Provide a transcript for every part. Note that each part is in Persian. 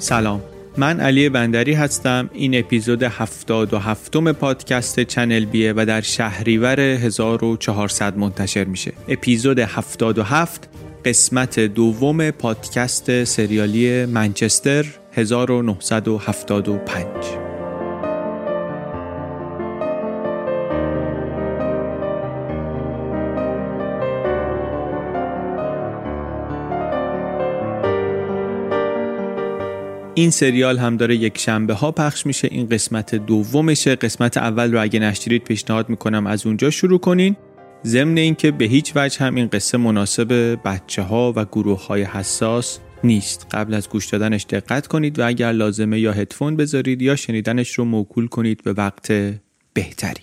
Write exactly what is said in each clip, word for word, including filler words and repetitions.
سلام، من علی بندری هستم. این اپیزود هفتاد و هفتم پادکست چنل بی و در شهریور هزار و چهارصد منتشر میشه. اپیزود هفتاد و هفت قسمت دوم پادکست سریالی منچستر هزار و نهصد و هفتاد و پنج. این سریال هم داره یک شنبه ها پخش میشه. این قسمت دومشه. قسمت اول رو اگه نشدید پیشنهاد میکنم از اونجا شروع کنین. ضمن اینکه به هیچ وجه هم این قصه مناسب بچه ها و گروه های حساس نیست. قبل از گوش دادنش دقت کنید و اگر لازمه یا هدفون بذارید یا شنیدنش رو موکول کنید به وقت بهتری.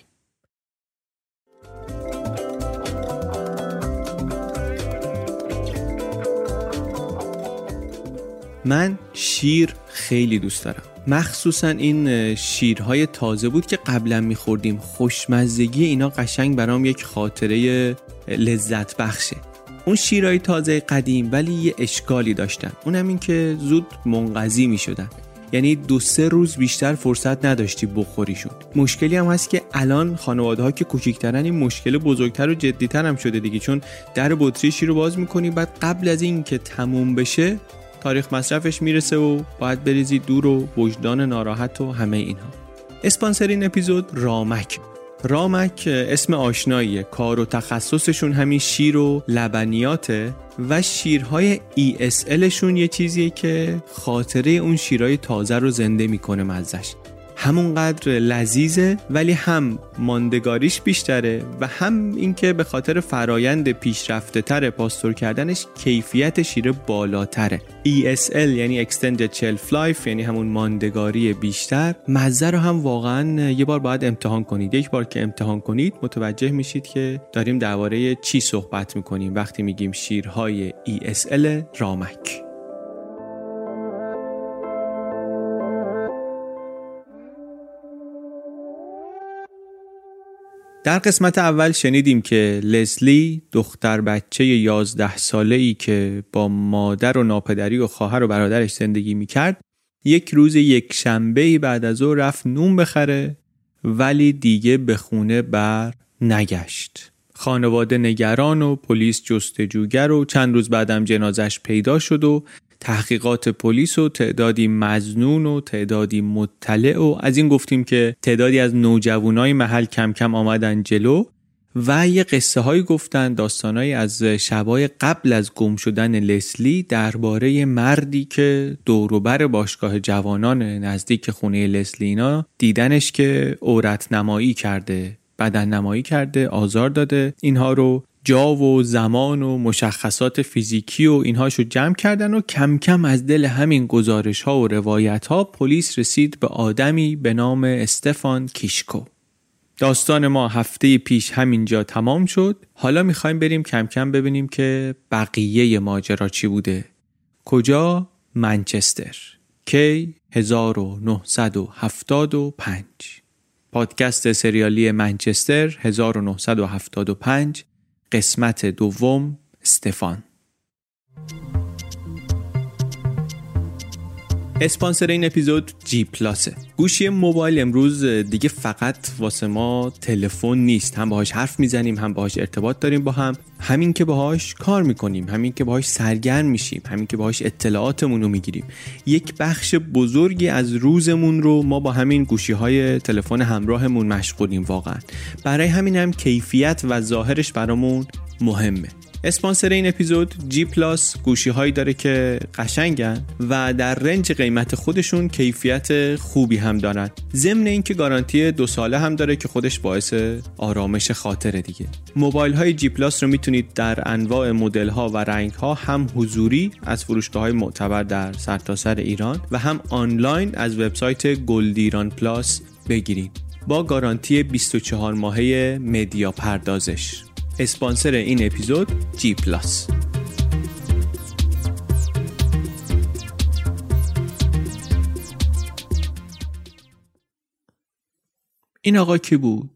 من شیر خیلی دوست دارم، مخصوصا این شیرهای تازه بود که قبلا میخوردیم. خوشمزگی اینا قشنگ برام یک خاطره لذت بخشه. اون شیرهای تازه قدیم ولی یه اشکالی داشتن، اونم این که زود منقضی میشدن، یعنی دو سه روز بیشتر فرصت نداشتی بخوریشون. مشکلی هم هست که الان خانواده ها که کوچیکترن این مشکل بزرگتر و جدیتر هم شده دیگه، چون در بطری شیر رو باز میکنی بعد قبل از این که تموم بشه تاریخ مصرفش میرسه و باید بریزی دور و وجدان ناراحت و همه اینها. اسپانسر این اپیزود رامک. رامک اسم آشناییه، کار و تخصصشون همین شیر و لبنیاته و شیرهای ای اس ال شون یه چیزیه که خاطره اون شیرهای تازه رو زنده میکنه. مزهش همونقدر لذیذه ولی هم ماندگاریش بیشتره و هم اینکه به خاطر فرایند پیشرفته تر پاستور کردنش کیفیت شیر بالاتره. ای اس ال یعنی Extended Shelf Life، یعنی همون ماندگاری بیشتر. مزه رو هم واقعا یه بار باید امتحان کنید. یک بار که امتحان کنید متوجه میشید که داریم درباره چی صحبت میکنیم وقتی میگیم شیرهای ای اس ال رامک. در قسمت اول شنیدیم که لسلی، دختر بچه یازده ساله‌ای که با مادر و ناپدری و خواهر و برادرش زندگی میکرد، یک روز یک شنبهی بعد از او رفت نون بخره ولی دیگه به خونه بر نگشت. خانواده نگران و پلیس جستجوگر و چند روز بعدم جنازش پیدا شد و تحقیقات پلیس و تعدادی مزنون و تعدادی مطلع و از این گفتیم که تعدادی از نوجوانای محل کم کم آمدن جلو و یه قصه هایی گفتن، داستانایی از شبای قبل از گم شدن لسلی درباره مردی که دوروبر باشگاه جوانان نزدیک خونه لسلی اینا دیدنش که عورت نمایی کرده، بدن نمایی کرده، آزار داده. اینها رو جا و زمان و مشخصات فیزیکی و اینهاشو جمع کردن و کم کم از دل همین گزارش ها و روایت ها پلیس رسید به آدمی به نام استفان کیشکو. داستان ما هفته پیش همینجا تمام شد. حالا میخوایم بریم کم کم ببینیم که بقیه ماجرا چی بوده. کجا؟ منچستر. کی؟ هزار و نهصد و هفتاد و پنج. پادکست سریالی منچستر هزار و نهصد و هفتاد و پنج، قسمت دوم، استفان. اسپانسر این اپیزود جیپلاس. گوشی موبایل امروز دیگه فقط واسه ما تلفن نیست، هم باهاش حرف میزنیم، هم باهاش ارتباط داریم با هم، همین که باهاش کار میکنیم، همین که باهاش سرگرم میشیم، همین که باهاش اطلاعاتمون رو میگیریم. یک بخش بزرگی از روزمون رو ما با همین گوشی‌های تلفن همراهمون مشغولیم واقعا. برای همین هم کیفیت و ظاهرش برامون مهمه. اسپانسر این اپیزود جی پلاس گوشی هایی داره که قشنگن و در رنج قیمت خودشون کیفیت خوبی هم دارن، ضمن اینکه گارانتی دو ساله هم داره که خودش باعث آرامش خاطره دیگه. موبایل های جی پلاس رو میتونید در انواع مدل ها و رنگ ها هم حضوری از فروشگاه های معتبر در سرتاسر ایران و هم آنلاین از وبسایت گلد ایران پلاس بگیرید با گارانتی بیست و چهار ماهه مدیا پردازش. اسپانسر این اپیزود جی پلاس. این آقا کی بود؟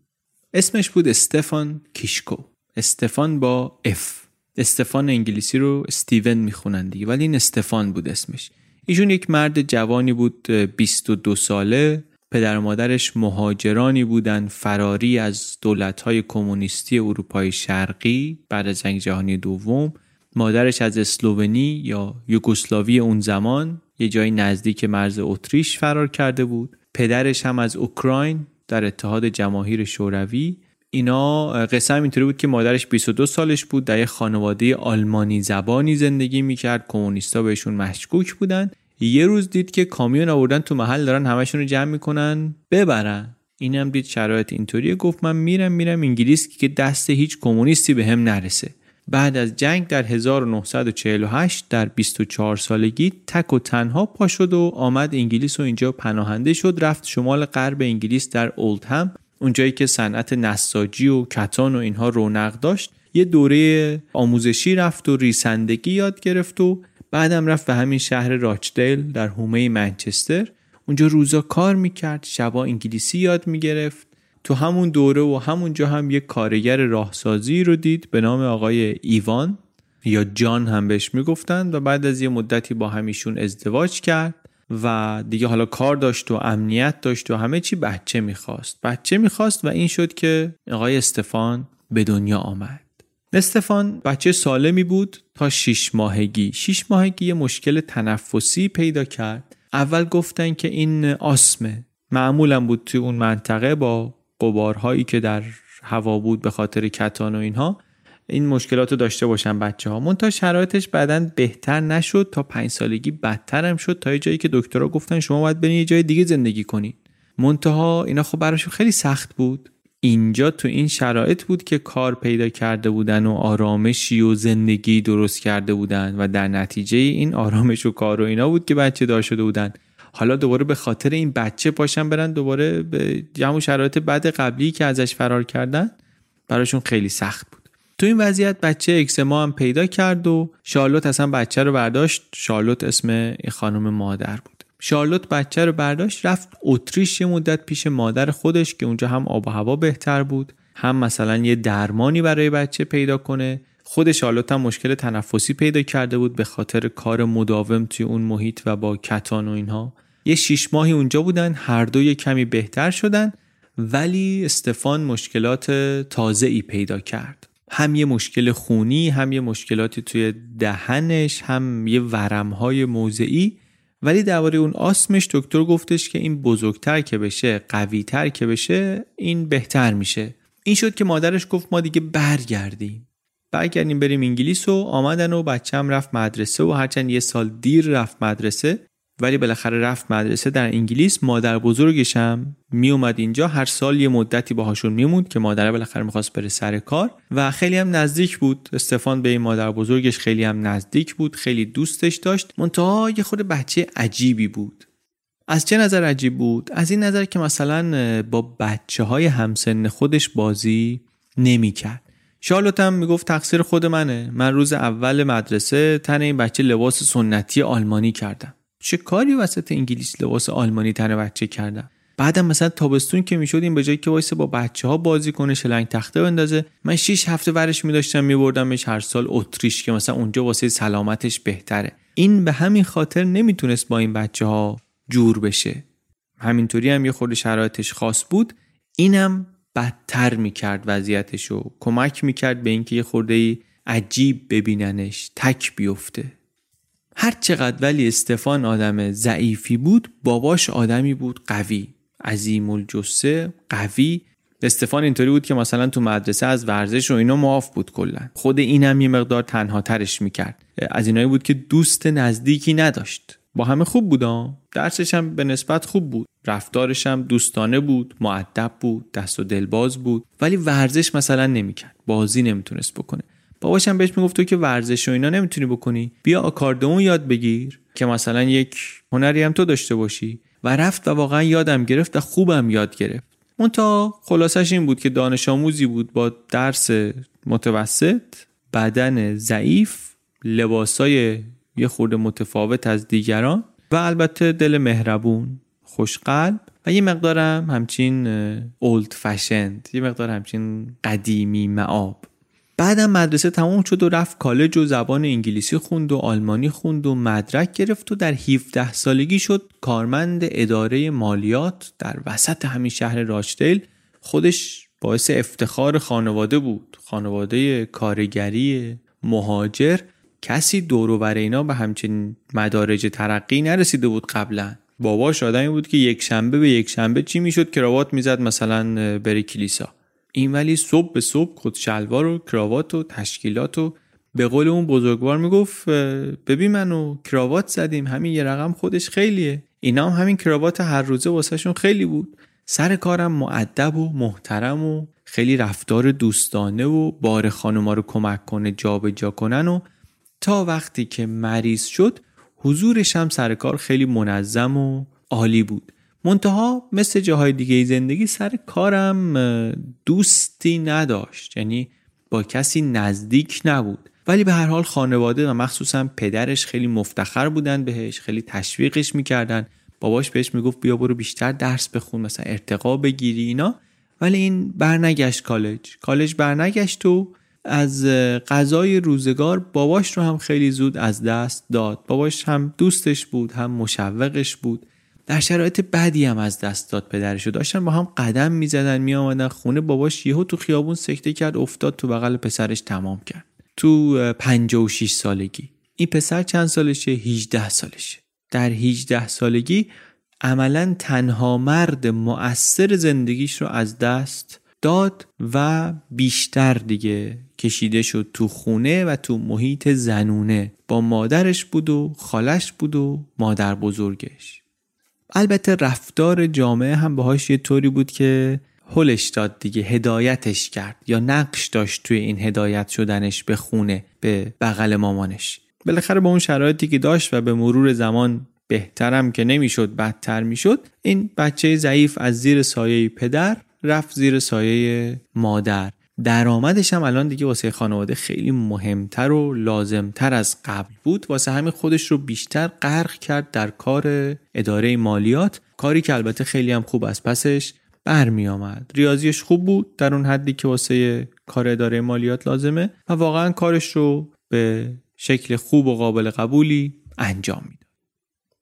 اسمش بود استفان کیشکو. استفان با اف. استفان انگلیسی رو استیون میخونن دیگه، ولی این استفان بود اسمش. ایشون یک مرد جوانی بود، بیست و دو ساله. پدر و مادرش مهاجرانی بودند فراری از دولت‌های کمونیستی اروپای شرقی بعد از جنگ جهانی دوم. مادرش از اسلوونی یا یوگسلاوی اون زمان، یه جایی نزدیک مرز اتریش فرار کرده بود. پدرش هم از اوکراین در اتحاد جماهیر شوروی. اینا قصه اینطوری بود که مادرش بیست و دو سالش بود، در یه خانواده آلمانی زبانی زندگی می‌کرد. کمونیستا بهشون مشکوک بودن. یه روز دید که کامیون آوردن تو محل دارن همشون رو جمع میکنن ببرن. اینم دید شرایط اینطوریه، گفت من میرم میرم انگلیس که دست هیچ کمونیستی به هم نرسه. بعد از جنگ در هزار و نهصد و چهل و هشت در بیست و چهار سالگی تک و تنها پا شد و آمد انگلیس و اینجا پناهنده شد. رفت شمال غرب انگلیس در اولدهم، اونجایی که صنعت نساجی و کتان و اینها رونق داشت. یه دوره آموزشی رفت و ریسندگی یاد گرفت و بعدم رفت به همین شهر راچدل در حومه منچستر. اونجا روزا کار میکرد، شبا انگلیسی یاد میگرفت. تو همون دوره و همونجا هم یک کارگر راهسازی رو دید به نام آقای ایوان یا جان هم بهش میگفتن و بعد از یه مدتی با همیشون ازدواج کرد و دیگه حالا کار داشت و امنیت داشت و همه چی. بچه میخواست بچه میخواست و این شد که آقای استفان به دنیا آمد. استفان بچه سالمی بود تا شش ماهگی. شش ماهگی یه مشکل تنفسی پیدا کرد. اول گفتن که این آسمه، معمولا بود توی اون منطقه با غبارهایی که در هوا بود به خاطر کتان و اینها این مشکلات رو داشته باشن بچه ها. منتها شرایطش بعدن بهتر نشد، تا پنج سالگی بدتر هم شد تا یه جایی که دکترها گفتن شما باید برین یه جای دیگه زندگی کنین. منتها اینا خب براشون خیلی سخت بود. اینجا تو این شرایط بود که کار پیدا کرده بودن و آرامشی و زندگی درست کرده بودن و در نتیجه این آرامش و کار و اینا بود که بچه دار شده بودن. حالا دوباره به خاطر این بچه پاشن برن دوباره به جمع شرایط بد قبلی که ازش فرار کردن براشون خیلی سخت بود. تو این وضعیت بچه اکسما هم پیدا کرد و شارلوت اصلا بچه رو برداشت. شارلوت اسم خانم مادر بود. شارلوت بچه رو برداشت رفت اتریش یه مدت پیش مادر خودش که اونجا هم آب و هوا بهتر بود، هم مثلا یه درمانی برای بچه پیدا کنه. خود شارلوت هم مشکل تنفسی پیدا کرده بود به خاطر کار مداوم توی اون محیط و با کتان و اینها. یه شش ماهی اونجا بودن، هر دو یه کمی بهتر شدن، ولی استفان مشکلات تازه‌ای پیدا کرد. هم یه مشکل خونی، هم یه مشکلاتی توی دهنش، هم یه ورم‌های موضعی، ولی درباره اون آسمش دکتر گفتش که این بزرگتر که بشه، قوی‌تر که بشه، این بهتر میشه. این شد که مادرش گفت ما دیگه برگردیم. برگردیم بریم انگلیس و آمدن و بچه‌م رفت مدرسه و هرچند یه سال دیر رفت مدرسه، ولی بالاخره رفت مدرسه در انگلیس. مادر بزرگشم می اومد اینجا، هر سال یه مدتی باهاشون میموند که مادر بالاخره میخواست بره سر کار و خیلی هم نزدیک بود. استفان به این مادر بزرگش خیلی هم نزدیک بود، خیلی دوستش داشت، منتها یه خود بچه عجیبی بود. از چه نظر عجیب بود؟ از این نظر که مثلا با بچه‌های همسن خودش بازی نمی‌کرد. شارلوت هم میگفت تقصیر خود منه، من روز اول مدرسه تن این بچه لباس سنتی آلمانی کردم. چه کاری وسط انگلیس لباس آلمانی تن بچه کردم؟ بعدم مثلا تابستون که میشد، این به جای که وایسه با بچه‌ها بازی کنه، شلنگ تخته بندازه، من شش هفته ورش می‌داشتم می‌بردمش هر سال اتریش که مثلا اونجا واسه سلامتش بهتره. این به همین خاطر نمیتونست با این بچه‌ها جور بشه. همینطوری هم یه خورده شرایطش خاص بود، اینم بدتر می‌کرد وضعیتشو، کمک می‌کرد به اینکه یه خورده عجیب ببیننش، تک بیفته. هر چقدر ولی استفان آدم ضعیفی بود، باباش آدمی بود قوی، عظیم الجثه، قوی. استفان اینطوری بود که مثلا تو مدرسه از ورزش و اینا معاف بود کلا. خود اینم یه مقدار تنها ترش میکرد. از اینایی بود که دوست نزدیکی نداشت. با همه خوب بودم، درسش هم به نسبت خوب بود، رفتارش هم دوستانه بود، مؤدب بود، دست و دلباز بود، ولی ورزش مثلا نمیکرد، بازی نمیتونست بکنه. باباش هم بهش میگفت تو که ورزش و اینا نمیتونی بکنی، بیا آکاردئون یاد بگیر که مثلا یک هنری هم تو داشته باشی. و رفت و واقعا یادم گرفت و خوبم یاد گرفت. منتها خلاصش این بود که دانش آموزی بود با درس متوسط، بدن ضعیف، لباسای یه خورده متفاوت از دیگران و البته دل مهربون، خوشقلب و یه مقدارم همچین اولد فشند، یه مقدار همچین قدیمی مآب. بعدم مدرسه تموم شد و رفت کالج و زبان انگلیسی خوند و آلمانی خوند و مدرک گرفت و در هفده سالگی شد کارمند اداره مالیات در وسط همین شهر راچدل. خودش باعث افتخار خانواده بود، خانواده کارگری مهاجر. کسی دور و بر اینا به همچین مدارج ترقی نرسیده بود قبلا. باباش آدمی بود که یک شنبه به یک شنبه چی میشد؟ کراوات میزد مثلا بره کلیسا. این ولی صبح به صبح خود شلوار و کراوات و تشکیلات و به قول اون بزرگوار میگفت ببین منو کراوات زدیم، همین یه رقم خودش خیلیه. اینا هم همین کراوات هر روزه واسهشون خیلی بود. سر کارم مؤدب و محترم و خیلی رفتار دوستانه و بار خانوما رو کمک کنه جابجا کنن و تا وقتی که مریض شد حضورش هم سر کار خیلی منظم و عالی بود. منتها مثل جاهای دیگه زندگی سر کارم دوستی نداشت، یعنی با کسی نزدیک نبود، ولی به هر حال خانواده و مخصوصا پدرش خیلی مفتخر بودن بهش، خیلی تشویقش میکردن. باباش بهش میگفت بیا برو بیشتر درس بخون، مثلا ارتقا بگیری اینا، ولی این برنگشت کالج. کالج برنگشت و از قضای روزگار باباش رو هم خیلی زود از دست داد. باباش هم دوستش بود، هم مشوقش بود، در شرایط بدی هم از دست داد پدرشو. داشتن با هم قدم می زدن می آمدن خونه، باباش یهو تو خیابون سکته کرد، افتاد تو بغل پسرش، تمام کرد تو پنجاه و شش سالگی. این پسر چند سالشه؟ هجده سالشه. در هجده سالگی عملاً تنها مرد مؤثر زندگیش رو از دست داد و بیشتر دیگه کشیده شد تو خونه و تو محیط زنونه. با مادرش بود و خالش بود و مادر بزرگش. البته رفتار جامعه هم باهاش یه طوری بود که هلش داد دیگه، هدایتش کرد یا نقش داشت توی این هدایت شدنش به خونه، به بغل مامانش. بالاخره با اون شرایطی که داشت و به مرور زمان بهترم که نمیشد، بدتر میشد، این بچه ضعیف از زیر سایه پدر رفت زیر سایه مادر. درآمدش هم الان دیگه واسه خانواده خیلی مهمتر و لازمتر از قبل بود، واسه همین خودش رو بیشتر غرق کرد در کار اداره مالیات، کاری که البته خیلی هم خوب از پسش برمی آمد. ریاضیش خوب بود در اون حدی که واسه کار اداره مالیات لازمه و واقعا کارش رو به شکل خوب و قابل قبولی انجام میداد.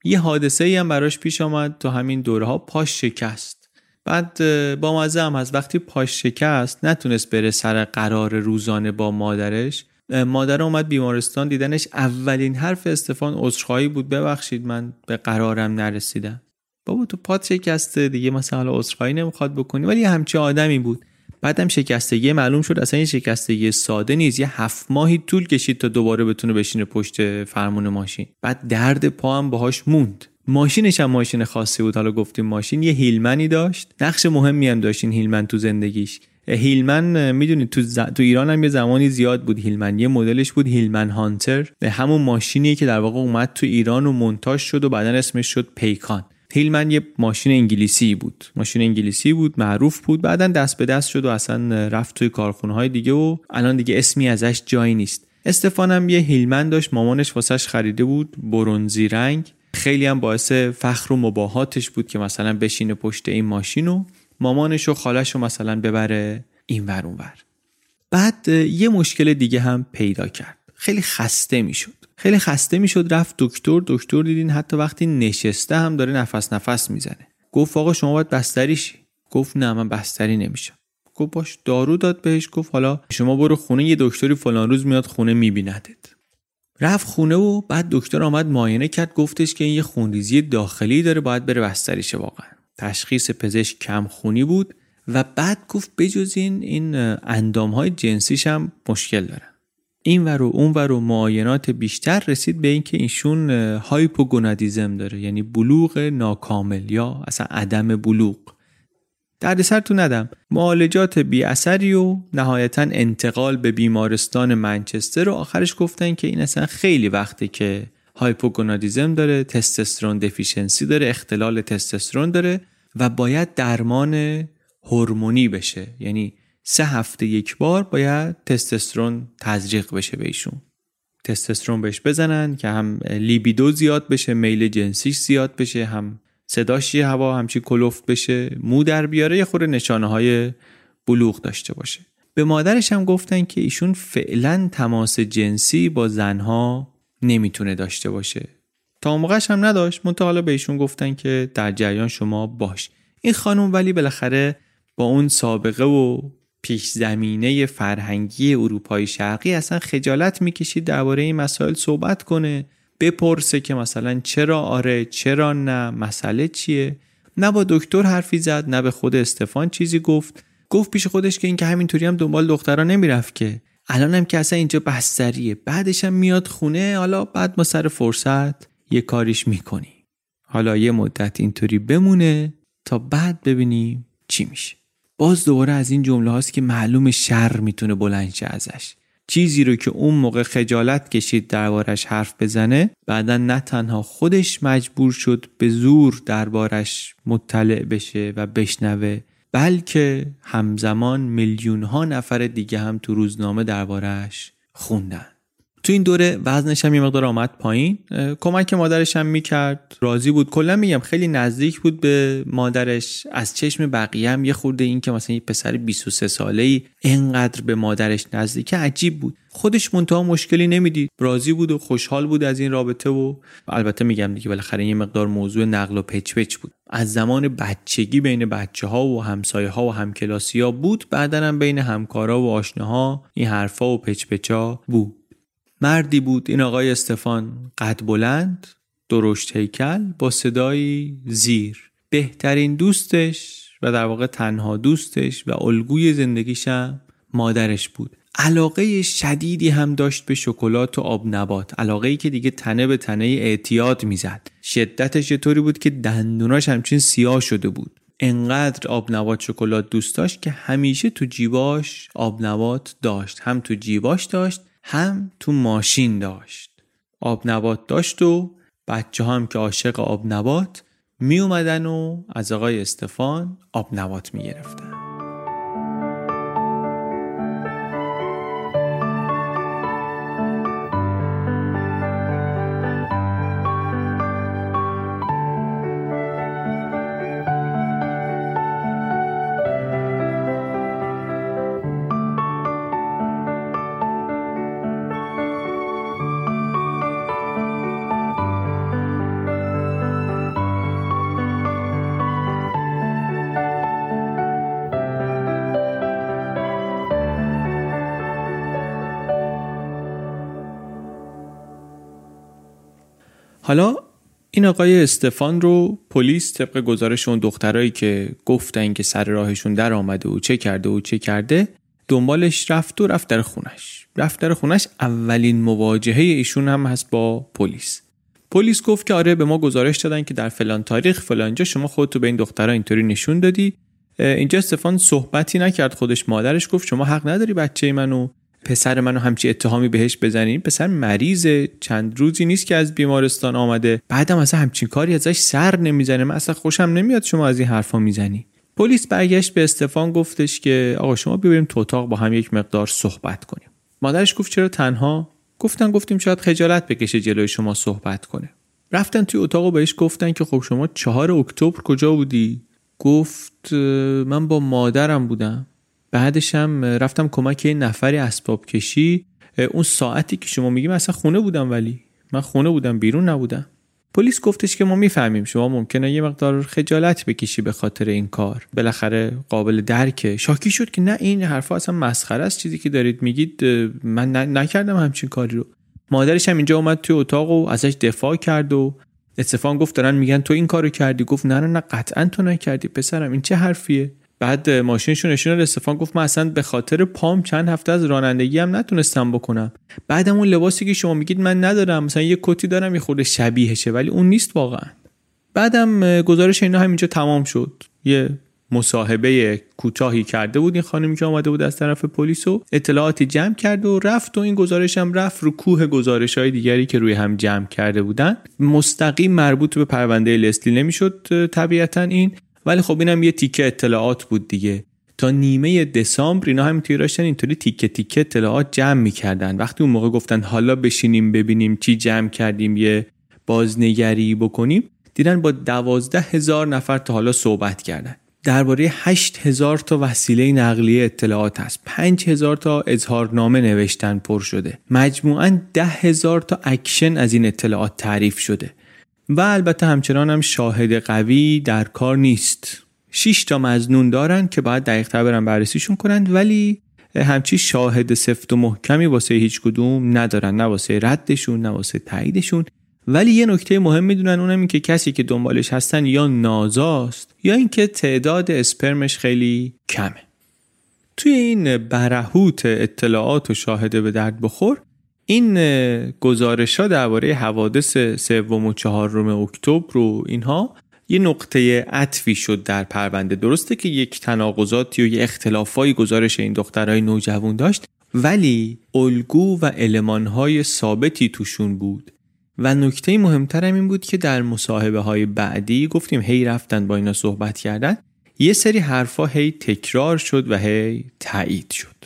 یه حادثه ای هم براش پیش آمد، تو همین دورها پاش شکست. بعد با مزه هم هست، وقتی پاش شکست نتونست بره سر قرار روزانه با مادرش، مادر اومد بیمارستان، دیدنش اولین حرف استفان عذرخواهی بود، ببخشید من به قرارم نرسیدم. بابا تو پات شکسته دیگه، مثلا حالا عذرخواهی نمیخواد بکنی، ولی همچین آدمی بود. بعدم شکستگی معلوم شد اصلا یه شکستگی ساده نیست، یه هفت ماهی طول کشید تا دوباره بتونه بشینه پشت فرمون ماشین. بعد درد پا هم باهاش موند. ماشینش هم ماشین خاصی بود، حالا گفتیم ماشین، یه هیلمنی داشت، نقش مهمی هم داشت این هیلمن تو زندگیش. هیلمن میدونی تو ز... تو ایران هم یه زمانی زیاد بود هیلمن، یه مدلش بود هیلمن هانتر، همون ماشینیه که در واقع اومد تو ایران و مونتاژ شد و بعدن اسمش شد پیکان. هیلمن یه ماشین انگلیسی بود، ماشین انگلیسی بود، معروف بود، بعدن دست به دست شد و اصلا رفت توی کارخونه‌های دیگه و الان دیگه اسمی ازش جایی نیست. استفان هم یه هیلمن داشت، مامانش واسش خریده بود، برنزی رنگ، خیلی هم باعث فخر و مباهاتش بود که مثلا بشینه پشت این ماشین و مامانش و خالش رو مثلا ببره این ور اون ور. بعد یه مشکل دیگه هم پیدا کرد، خیلی خسته میشد، خیلی خسته میشد رفت دکتر. دکتر دیدین حتی وقتی نشسته هم داره نفس نفس میزنه. گفت آقا شما باید بستری شی. گفت نه من بستری نمیشم. گفت باش. دارو داد بهش، گفت حالا شما برو خونه، یه دکتری فلان روز میاد خونه میبیندت. رفت خونه و بعد دکتر آمد معاینه کرد، گفتش که این یه خونریزی داخلی داره، باید بره بستری شه. واقعا تشخیص پزشک کم خونی بود و بعد گفت بجز این این اندام‌های جنسیش هم مشکل داره. این ور و اون ور و معاینات بیشتر رسید به این که اینشون هایپوگونادیسم داره، یعنی بلوغ ناکامل یا اصلا عدم بلوغ. دردسر تو ندم، معالجات بی اثری و نهایتا انتقال به بیمارستان منچستر و آخرش گفتن که این اصلا خیلی وقته که هایپوگونادیسم داره، تستوسترون دفیشنسی داره، اختلال تستوسترون داره و باید درمان هورمونی بشه، یعنی سه هفته یک بار باید تستوسترون تزریق بشه به ایشون، تستوسترون بهش بزنن که هم لیبیدو زیاد بشه، میل جنسیش زیاد بشه، هم صداش یه هوا همچی کلفت بشه، مو در بیاره، یه خورده نشانه‌های بلوغ داشته باشه. به مادرش هم گفتن که ایشون فعلا تماس جنسی با زنها نمیتونه داشته باشه، تا موقعش هم نداشت، منتها حالا به ایشون گفتن که در جریان شما باش. این خانم ولی بالاخره با اون سابقه و پیش زمینه فرهنگی اروپای شرقی اصلا خجالت میکشید درباره این مسائل صحبت کنه، بپرسه که مثلا چرا آره چرا نه، مسئله چیه. نه با دکتر حرفی زد، نه به خود استفان چیزی گفت. گفت پیش خودش که این که همینطوری هم دنبال دخترها نمیرفت که، الانم که اصلا اینجا بستریه، بعدش هم میاد خونه، حالا بعد ما سر فرصت یه کاریش میکنی. حالا یه مدت اینطوری بمونه تا بعد ببینیم چی میشه. باز دوباره از این جمله هاست که معلوم شر میتونه بلند شه ازش. چیزی رو که اون موقع خجالت کشید دربارش حرف بزنه، بعدا نه تنها خودش مجبور شد به زور دربارش مطلع بشه و بشنوه، بلکه همزمان میلیون ها نفر دیگه هم تو روزنامه دربارش خوندن. تو این دوره وزنش هم یه مقدار آمد پایین، کمک مادرش هم میکرد، راضی بود. کلا میگم خیلی نزدیک بود به مادرش، از چشم بقیه هم یه خورده این که مثلا یه پسر بیست و سه ساله‌ای اینقدر به مادرش نزدیکه عجیب بود. خودش منتها مشکلی نمیدید، راضی بود و خوشحال بود از این رابطه. و البته میگم دیگه بالاخره یه مقدار موضوع نقل و پچ پچ بود، از زمان بچگی بین بچه‌ها و همسایه‌ها و همکلاسی‌ها بود، بعداً هم بین همکارا و آشناها این حرفا و پچ پچا بود. مردی بود این آقای استفان، قد بلند، درشت هیکل، با صدایی زیر. بهترین دوستش و در واقع تنها دوستش و الگوی زندگیش هم مادرش بود. علاقه شدیدی هم داشت به شکلات و آب نبات، علاقه‌ای که دیگه تنه به تنه اعتیاد میزد. شدتش یه طوری بود که دندوناش همچین سیاه شده بود. انقدر آب نبات شکلات دوست داشت که همیشه تو جیباش آب نبات داشت، هم تو جیباش داشت هم تو ماشین داشت. آب نبات داشت و بچه هم که عاشق آب نبات می اومدن و از آقای استفان آب نبات می گرفتن. حالا این آقای استفان رو پلیس طبق گزارش اون دخترایی که گفتن که سر راهشون در آمده و چه کرده و چه کرده دنبالش رفت و رفت در خونش. رفت در خونش اولین مواجهه ایشون هم هست با پلیس. پلیس گفت که آره به ما گزارش دادن که در فلان تاریخ فلان جا شما خودتو به این دخترها اینطوری نشون دادی. اینجا استفان صحبتی نکرد، خودش مادرش گفت شما حق نداری بچه منو پسر منو همچی اتهامی بهش بزنین، پسر مریضه، چند روزی نیست که از بیمارستان آمده، بعدم اصلا همچین کاری ازش سر نمیزنه، من اصلا خوشم نمیاد شما از این حرفا میزنی. پلیس برگشت به استفان گفتش که آقا شما بیایم تو اتاق با هم یک مقدار صحبت کنیم. مادرش گفت چرا تنها؟ گفتن گفتیم شاید خجالت بکشه جلوی شما صحبت کنه. رفتن توی اتاق و بهش گفتن که خب شما چهارم اکتبر کجا بودی؟ گفت من با مادرم بودم. بعدش هم رفتم کمک یه نفری اسباب کشی. اون ساعتی که شما میگی من اصلا خونه بودم، ولی من خونه بودم، بیرون نبودم. پلیس گفتش که ما میفهمیم شما ممکنه یه مقدار خجالت بکشی به خاطر این کار، بالاخره قابل درکه. شاکی شد که نه این حرفا اصلا مسخره است، چیزی که دارید میگید من ن... نکردم همچین کاری رو. مادرش هم اینجا اومد توی اتاق و ازش دفاع کرد و استفان گفت دارن میگن تو این کارو کردی. گفت نه نه نه قطعا تو نکردی پسرم، این چه حرفیه. بعد ماشینش رو نشون داد. استفان گفت من اصلا به خاطر پام چند هفته از رانندگی هم نتونستم بکنم. بعدم اون لباسی که شما میگید من ندارم، مثلا یه کتی دارم یه خورده شبیهشه ولی اون نیست واقعا. بعدم گزارش اینا همینجا تمام شد. یه مصاحبه کوتاهی کرده بود این خانمی که اومده بود از طرف پلیس و اطلاعاتی جمع کرد و رفت و این گزارش هم رفت رو کوه گزارش‌های دیگری که روی هم جمع کرده بودن. مستقیم مربوط به پرونده لسلی نمیشد طبیعتاً این، ولی خب اینم یه تیکه اطلاعات بود دیگه. تا نیمه دسامبر اینا هم توی راشتن اینطوری تیکه تیکه اطلاعات جمع می‌کردن. وقتی اون موقع گفتن حالا بشینیم ببینیم چی جمع کردیم یه بازنگری بکنیم، دیدن با دوازده هزار نفر تا حالا صحبت کردن. درباره هشت هزار تا وسیله نقلیه اطلاعات هست. پنج هزار تا اظهارنامه نوشتن پر شده. مجموعاً ده هزار تا اکشن از این اطلاعات تعریف شده. و البته همچنان هم شاهد قوی در کار نیست. شش تا مظنون دارن که باید دقیق‌تر برن بررسیشون کنن، ولی همچی شاهد سفت و محکمی واسه هیچ کدوم ندارن، نه واسه ردشون نه واسه تاییدشون. ولی یه نکته مهم میدونن، اونم این که کسی که دنبالش هستن یا نازاست یا اینکه تعداد اسپرمش خیلی کمه. توی این برهوت اطلاعات و شاهد به درد بخور، این گزارش‌ها درباره حوادث سوم و چهارم اکتبر رو اینها یه نقطه عطفی شد در پرونده. درسته که یک تناقضاتی و یه اختلافایی گزارش این دخترای نوجوان داشت، ولی الگو و المان‌های ثابتی توشون بود. و نکته مهمتر هم این بود که در مصاحبه‌های بعدی گفتیم هی رفتن با اینا صحبت کردن، یه سری حرفا هی تکرار شد و هی تایید شد.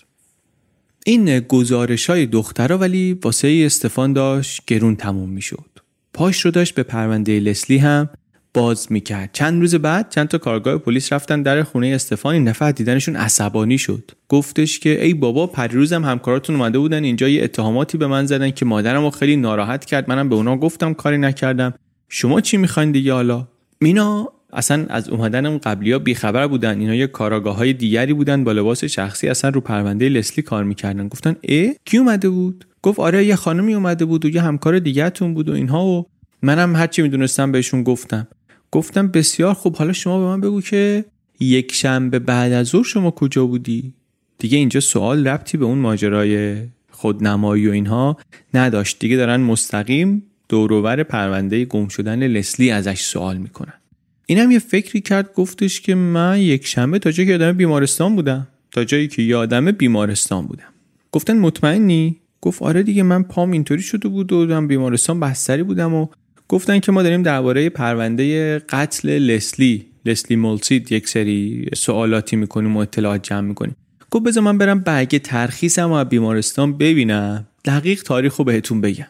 این گزارش‌های دخترها ولی واسه استفان داشت گرون تموم می‌شد. پاش رو داشت به پرونده لسلی هم باز می‌کرد. چند روز بعد چند تا کارگاه پلیس رفتن در خونه استفان. این نفر دیدنشون عصبانی شد. گفتش که ای بابا پریروزم همکاراتون اومده بودن اینجا یه اتهاماتی به من زدن که مادرمو خیلی ناراحت کرد، منم به اونا گفتم کاری نکردم، شما چی می‌خواین دیگه؟ حالا مینا اصلا از اومدن اون قبلی‌ها بیخبر بودن، اینا یه کاراگاه‌های دیگری بودن با لباس شخصی، اصلا رو پرونده لسلی کار میکردن. گفتن اه کی اومده بود؟ گفت آره یه خانمی اومده بود و یه همکار دیگه‌تون بود و اینها و منم هرچی میدونستم بهشون گفتم. گفتم بسیار خوب، حالا شما به من بگو که یک شنبه بعد از ظهر شما کجا بودی؟ دیگه اینجا سوال ربطی به اون ماجرای خودنمایی و اینها نداشت دیگه، دارن مستقیم دور و بر پرونده گم شدن لسلی ازش سوال میکنن. اینم یه فکری کرد، گفتش که من یک شنبه تا جایی که یادم بیمارستان بودم تا جایی که یادم بیمارستان بودم. گفتن مطمئنی؟ گفت آره دیگه، من پام اینطوری شده بود و من بیمارستان بستری بودم. و گفتن که ما داریم درباره پرونده قتل لسلی لسلی مولسید یک سری سوالاتی میکنیم و اطلاعات جمع میکنیم. گفت بذار من برم برگه ترخیصم و بیمارستان ببینم، دقیق تاریخو بهتون بگم.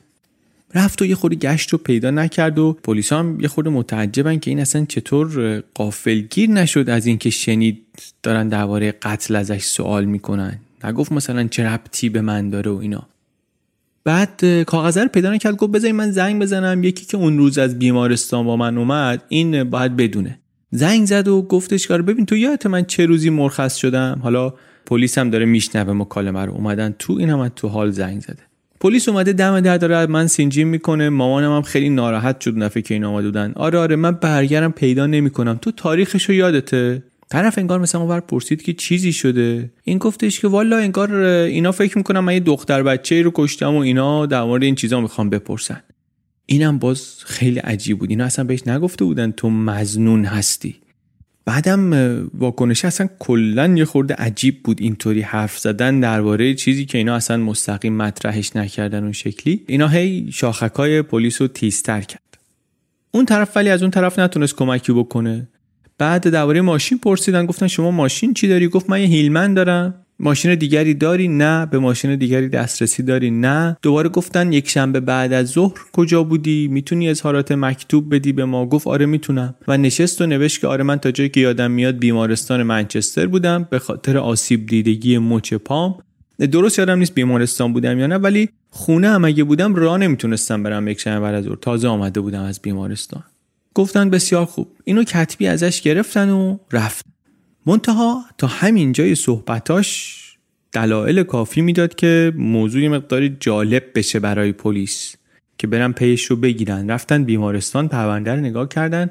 رفت و یه خورده گشت رو پیدا نکرد و پلیسا هم یه خورده متعجبن که این اصلا چطور غافلگیر نشد از اینکه شنید دارن درباره قتل ازش سوال میکنن، نگفت مثلا چه ربطی به من داره و اینا. بعد کاغذ رو پیدا نکرد، گفت بذارید من زنگ بزنم یکی که اون روز از بیمارستان با من اومد این باید بدونه. زنگ زد و گفتش که ببین تو یادت من چه روزی مرخص شدم؟ حالا پلیس هم داره میشنوه مکالمه رو، اومدن تو این هم تو حال زنگ زده. پلیس اومده دم در داره من سینجیم میکنه. مامانم هم خیلی ناراحت شد نفه که اینا اومده بودن. آره آره من برگرم پیدا نمیکنم. تو تاریخشو یادته؟ طرف انگار مثلا اونور پرسید که چیزی شده. این گفتش که والا انگار اینا فکر میکنن من یه دختر بچه‌ای رو کشتم و اینا در مورد این چیزا میخوام بپرسن. اینم باز خیلی عجیب بود. اینا اصلا بهش نگفته بودن تو مظنون هستی. بعدم واکنشه اصلا کلا یه خورده عجیب بود، اینطوری حرف زدن درباره چیزی که اینا اصلا مستقیم مطرحش نکردن اون شکلی. اینا هی شاخکای پلیس رو تیزتر کرد. اون طرف ولی از اون طرف نتونست کمکی بکنه. بعد درباره ماشین پرسیدن، گفتن شما ماشین چی داری؟ گفت من یه هیلمن دارم. ماشین دیگری داری؟ نه. به ماشین دیگری دسترسی داری؟ نه. دوباره گفتن یک شنبه بعد از ظهر کجا بودی؟ میتونی اظهارات مکتوب بدی به ما؟ گفت آره میتونم. و نشست و نوشت که آره من تا جایی که یادم میاد بیمارستان منچستر بودم به خاطر آسیب دیدگی مچ پام. درست یادم نیست بیمارستان بودم یا نه، ولی خونه هم اگه بودم راه نمیتونستم برم، یک شنبه بعد از ظهر تازه آمده بودم از بیمارستان. گفتن بسیار خوب. اینو کتبی ازش گرفتن و رفت. منتها تا همین جای صحبتاش دلایل کافی میداد که موضوع مقدار جالب بشه برای پلیس که برن پیش رو بگیرن. رفتن بیمارستان، پرونده رو نگاه کردن،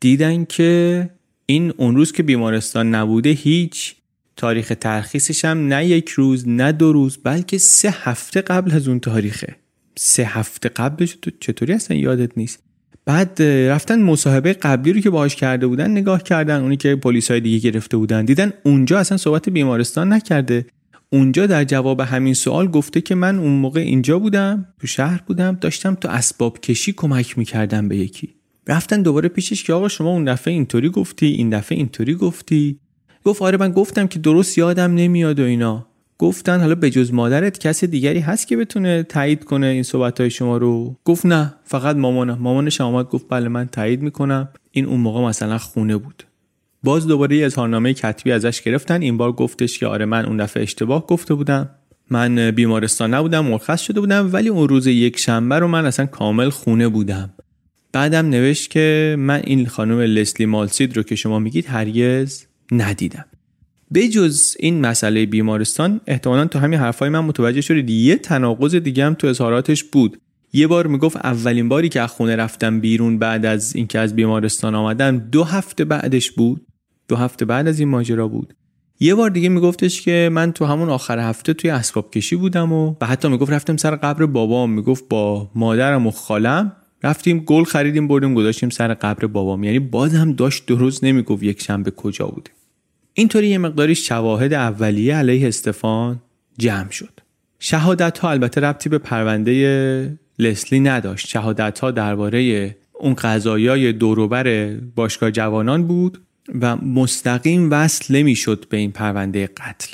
دیدن که این اون روز که بیمارستان نبوده هیچ، تاریخ ترخیصش هم نه یک روز نه دو روز بلکه سه هفته قبل از اون تاریخه. سه هفته قبلش تو چطوری اصلا یادت نیست. بعد رفتن مصاحبه قبلی رو که باهاش کرده بودن نگاه کردن، اونی که پلیسای دیگه گرفته بودن، دیدن اونجا اصلا صحبت بیمارستان نکرده. اونجا در جواب همین سوال گفته که من اون موقع اینجا بودم، تو شهر بودم، داشتم تو اسباب کشی کمک میکردم به یکی. رفتن دوباره پیشش که آقا شما اون دفعه اینطوری گفتی، این دفعه اینطوری گفتی. گفت آره من گفتم که درست یادم نمیاد و اینا. گفتن حالا بجز مادرت کسی دیگری هست که بتونه تایید کنه این صحبت‌های شما رو؟ گفت نه، فقط مامانم. مامانش اومد گفت بله من تایید میکنم. این اون موقع مثلا خونه بود. باز دوباره یه اظهارنامه کتبی ازش گرفتن. این بار گفتش که آره من اون دفعه اشتباه گفته بودم، من بیمارستان نبودم، مرخص شده بودم، ولی اون روز یک شنبه رو من اصلا کامل خونه بودم. بعدم نوشت که من این خانم لسلی مالسید رو که شما میگید هرگز ندیدم. بجز این مسئله بیمارستان احتمالاً تو همین حرفای من متوجه شدید یه تناقض دیگه هم تو اظهاراتش بود. یه بار میگفت اولین باری که از خونه رفتم بیرون بعد از اینکه از بیمارستان آمدم دو هفته بعدش بود، دو هفته بعد از این ماجرا بود. یه بار دیگه میگفتش که من تو همون آخر هفته توی اسباب کشی بودم و و حتی میگفت رفتم سر قبر بابام، میگفت با مادرم و خالم رفتیم گل خریدیم بردیم گذاشتیم سر قبر بابام. یعنی باز هم داشت درست نمیگفت یک شنبه کجا بوده. اینطوری یه مقداری شواهد اولیه علیه استفان جمع شد. شهادت ها البته ربطی به پرونده لسلی نداشت. شهادت ها درباره اون قضایای دوروبر باشگاه جوانان بود و مستقیم وصل نمی‌شد به این پرونده قتل.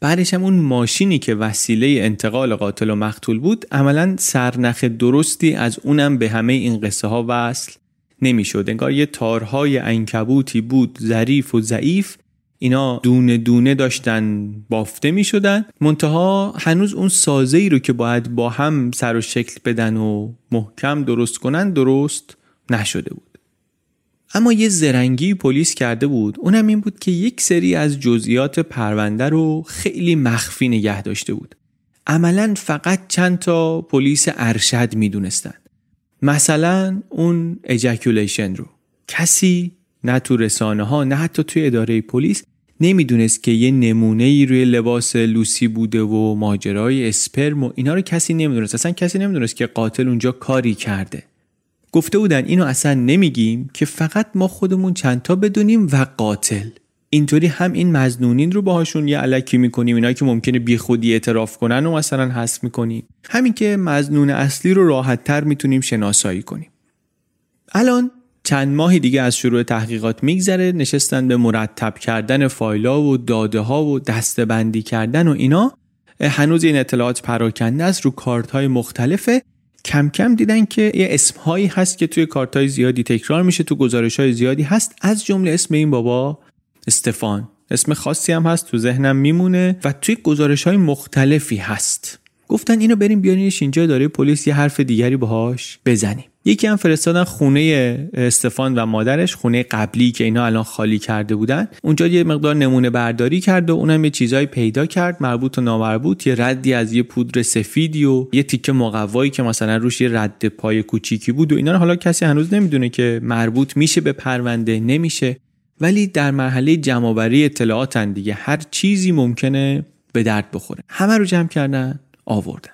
بعدش هم اون ماشینی که وسیله انتقال قاتل و مقتول بود عملاً سرنخ درستی از اونم به همه این قصه ها وصل نمی‌شد. انگار یه تارهای عنکبوتی بود ظریف و ضعیف، اینا دونه دونه داشتن بافته می شدن، منتها هنوز اون سازه ای رو که باید با هم سر و شکل بدن و محکم درست کنن درست نشده بود. اما یه زرنگی پلیس کرده بود، اونم این بود که یک سری از جزئیات پرونده رو خیلی مخفی نگه داشته بود. عملاً فقط چند تا پلیس ارشد می دونستن. مثلا اون اجاکولیشن رو کسی نه تو رسانه ها نه حتی توی اداره پلیس نمیدونست که یه نمونه‌ای روی لباس لوسی بوده و ماجرای اسپرم و اینا رو کسی نمیدونست. اصلا کسی نمیدونست که قاتل اونجا کاری کرده. گفته بودن اینو اصلا نمیگیم که فقط ما خودمون چند تا بدونیم و قاتل. اینطوری هم این مظنونین رو باهاشون یه الکی میکنیم، اینا که ممکنه بی خودی اعتراف کنن و مثلا حذف میکنیم، همین که مظنون اصلی رو راحت‌تر میتونیم شناسایی کنیم. الان چند ماهی دیگه از شروع تحقیقات میگذره، نشستن به مرتب کردن فایل‌ها و داده‌ها و دسته‌بندی کردن و اینا. هنوز این اطلاعات پراکنده است رو کارت‌های مختلفه. کم کم دیدن که یه اسم‌هایی هست که توی کارت‌های زیادی تکرار میشه، تو گزارش‌های زیادی هست، از جمله اسم این بابا استفان. اسم خاصی هم هست، تو ذهنم میمونه و توی گزارش‌های مختلفی هست. گفتن اینو بریم بیارینش اینجا اداره پلیس یه حرف دیگری باهاش بزنیم. یکی هم فرستادن خونه استفان و مادرش، خونه قبلی که اینا الان خالی کرده بودن. اونجا یه مقدار نمونه برداری کرد و اونم یه چیزایی پیدا کرد مربوط و نامربوط، یه ردی از یه پودر سفیدی و یه تیکه مقوایی که مثلا روش یه رد پای کوچیکی بود و اینا. حالا کسی هنوز نمیدونه که مربوط میشه به پرونده نمیشه، ولی در مرحله جمع‌آوری اطلاعاتن دیگه، هر چیزی ممکنه به درد بخوره. همه رو جمع کردن آوردن.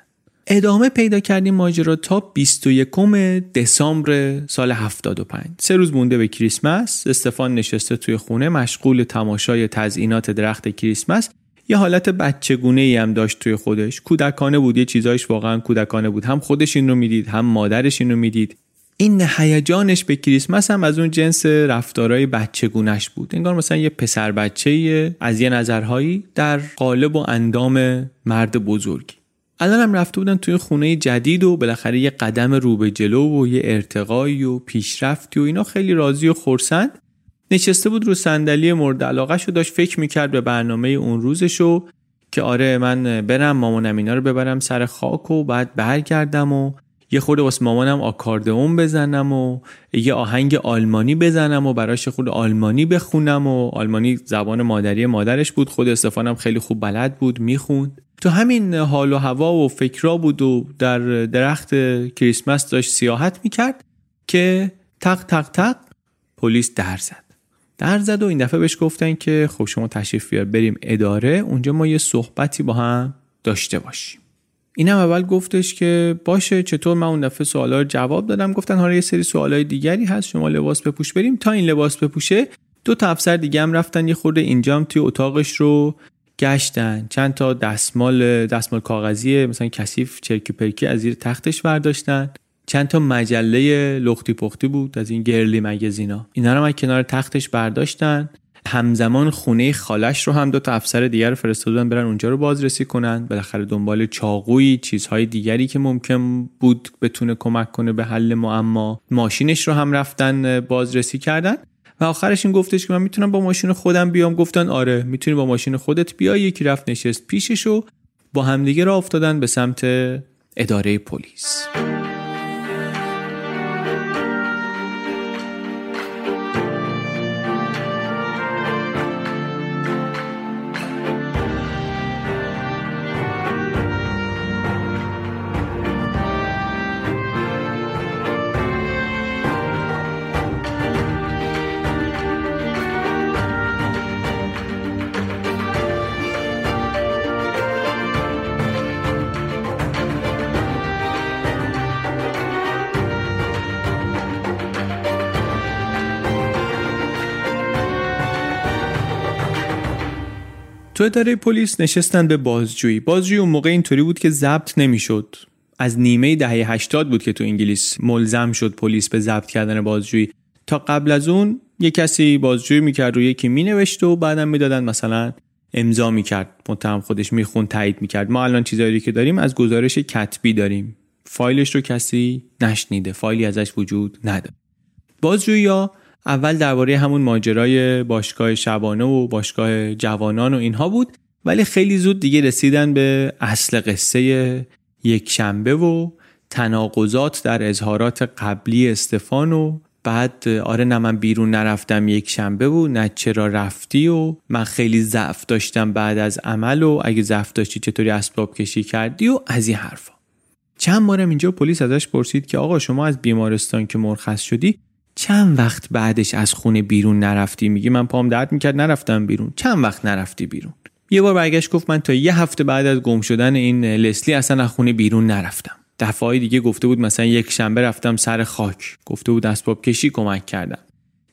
ادامه پیدا کردیم ماجرا تا بیست و یکم دسامبر سال هفتاد و پنج. سه روز مونده به کریسمس، استفان نشسته توی خونه مشغول تماشای تزیینات درخت کریسمس. یه حالت بچگونه‌ای هم داشت توی خودش، کودکانه بود، یه چیزایش واقعا کودکانه بود. هم خودش این رو میدید، هم مادرش این رو میدید. این هیجانش به کریسمس هم از اون جنس رفتارهای بچگونش بود، انگار مثلا یه پسر بچه‌ای از یه نظرهایی در قالب و اندام مرد بزرگی. الان هم رفته بودن توی خونه جدید و بالاخره یه قدم رو به جلو و یه ارتقایی و پیشرفتی و اینا. خیلی راضی و خرسند نشسته بود رو صندلی مورد علاقه‌ش و داشت فکر میکرد به برنامه اون روزشو که آره من برم مامانم اینا رو ببرم سر خاک و بعد برگردم و یه خورده واسه مامانم آکاردئون بزنم و یه آهنگ آلمانی بزنم و براش خود آلمانی بخونم. و آلمانی زبان مادری مادرش بود، خود استفانم خیلی خوب بلد بود، میخوند. تو همین حال و هوا و فکرا بود و در درخت کریسمس داشت سیاحت میکرد که تق تق تق پلیس در زد در زد و این دفعه بهش گفتن که خب شما تشریف بیار بریم اداره، اونجا ما یه صحبتی با هم داشته باشیم. اینم اول گفتش که باشه، چطور؟ من اون دفعه سوالا رو جواب دادم، گفتن حالا یه سری سوالای دیگری هست، شما لباس بپوش بریم. تا این لباس بپوشه دو تا افسر دیگه هم رفتن یه خورده اینجام توی اتاقش رو گشتن، چند تا دستمال دستمال کاغذی مثلا کثیف چرکی پرکی از زیر تختش برداشتن، چند تا مجله لختی پختی بود از این گرلی مگزینا، اینا رو از کنار تختش برداشتن. همزمان خونه خالش رو هم دو تا افسر دیگر رو فرستادن برن اونجا رو بازرسی کنن، بالاخره دنبال چاقویی، چیزهای دیگری که ممکن بود بتونه کمک کنه به حل معما. ماشینش رو هم رفتن بازرسی کردن و آخرش این گفتش که من میتونم با ماشین خودم بیام. گفتن آره میتونی با ماشین خودت بیای. یکی رفت نشست پیشش و با همدیگه راه افتادن به سمت اداره پلیس. تو اداره پلیس نشستن به بازجویی. بازجویی اون موقع اینطوری بود که ضبط نمیشد. از نیمه دهه هشتاد بود که تو انگلیس ملزم شد پلیس به ضبط کردن بازجویی. تا قبل از اون یه کسی بازجویی میکرد و یکی مینوشت و بعدم میدادن مثلا امضا میکرد، متهم خودش میخوند، تایید میکرد. ما الان چیزایی که داریم از گزارش کتبی داریم، فایلش رو کسی نشنیده، فایلی ازش وجود نداره. بازجویی‌ها اول درباره همون ماجرای باشگاه شبانه و باشگاه جوانان و اینها بود، ولی خیلی زود دیگه رسیدن به اصل قصه یک شنبه و تناقضات در اظهارات قبلی استفان و بعد آره نه من بیرون نرفتم یک شنبه و نه چرا رفتی و من خیلی ضعف داشتم بعد از عمل و اگه ضعف داشتی چطوری اسباب کشی کردی و از این حرفا. چند بارم اینجا پلیس ازش پرسید که آقا شما از بیمارستان که مرخص شدی چند وقت بعدش از خونه بیرون نرفتی؟ میگی من پام درد میکرد نرفتم بیرون. چند وقت نرفتی بیرون؟ یه بار برگشت گفت من تا یه هفته بعد از گم شدن این لسلی اصلا از خونه بیرون نرفتم. دفعه دیگه گفته بود مثلا یک شنبه رفتم سر خاک، گفته بود اسباب کشی کمک کردم.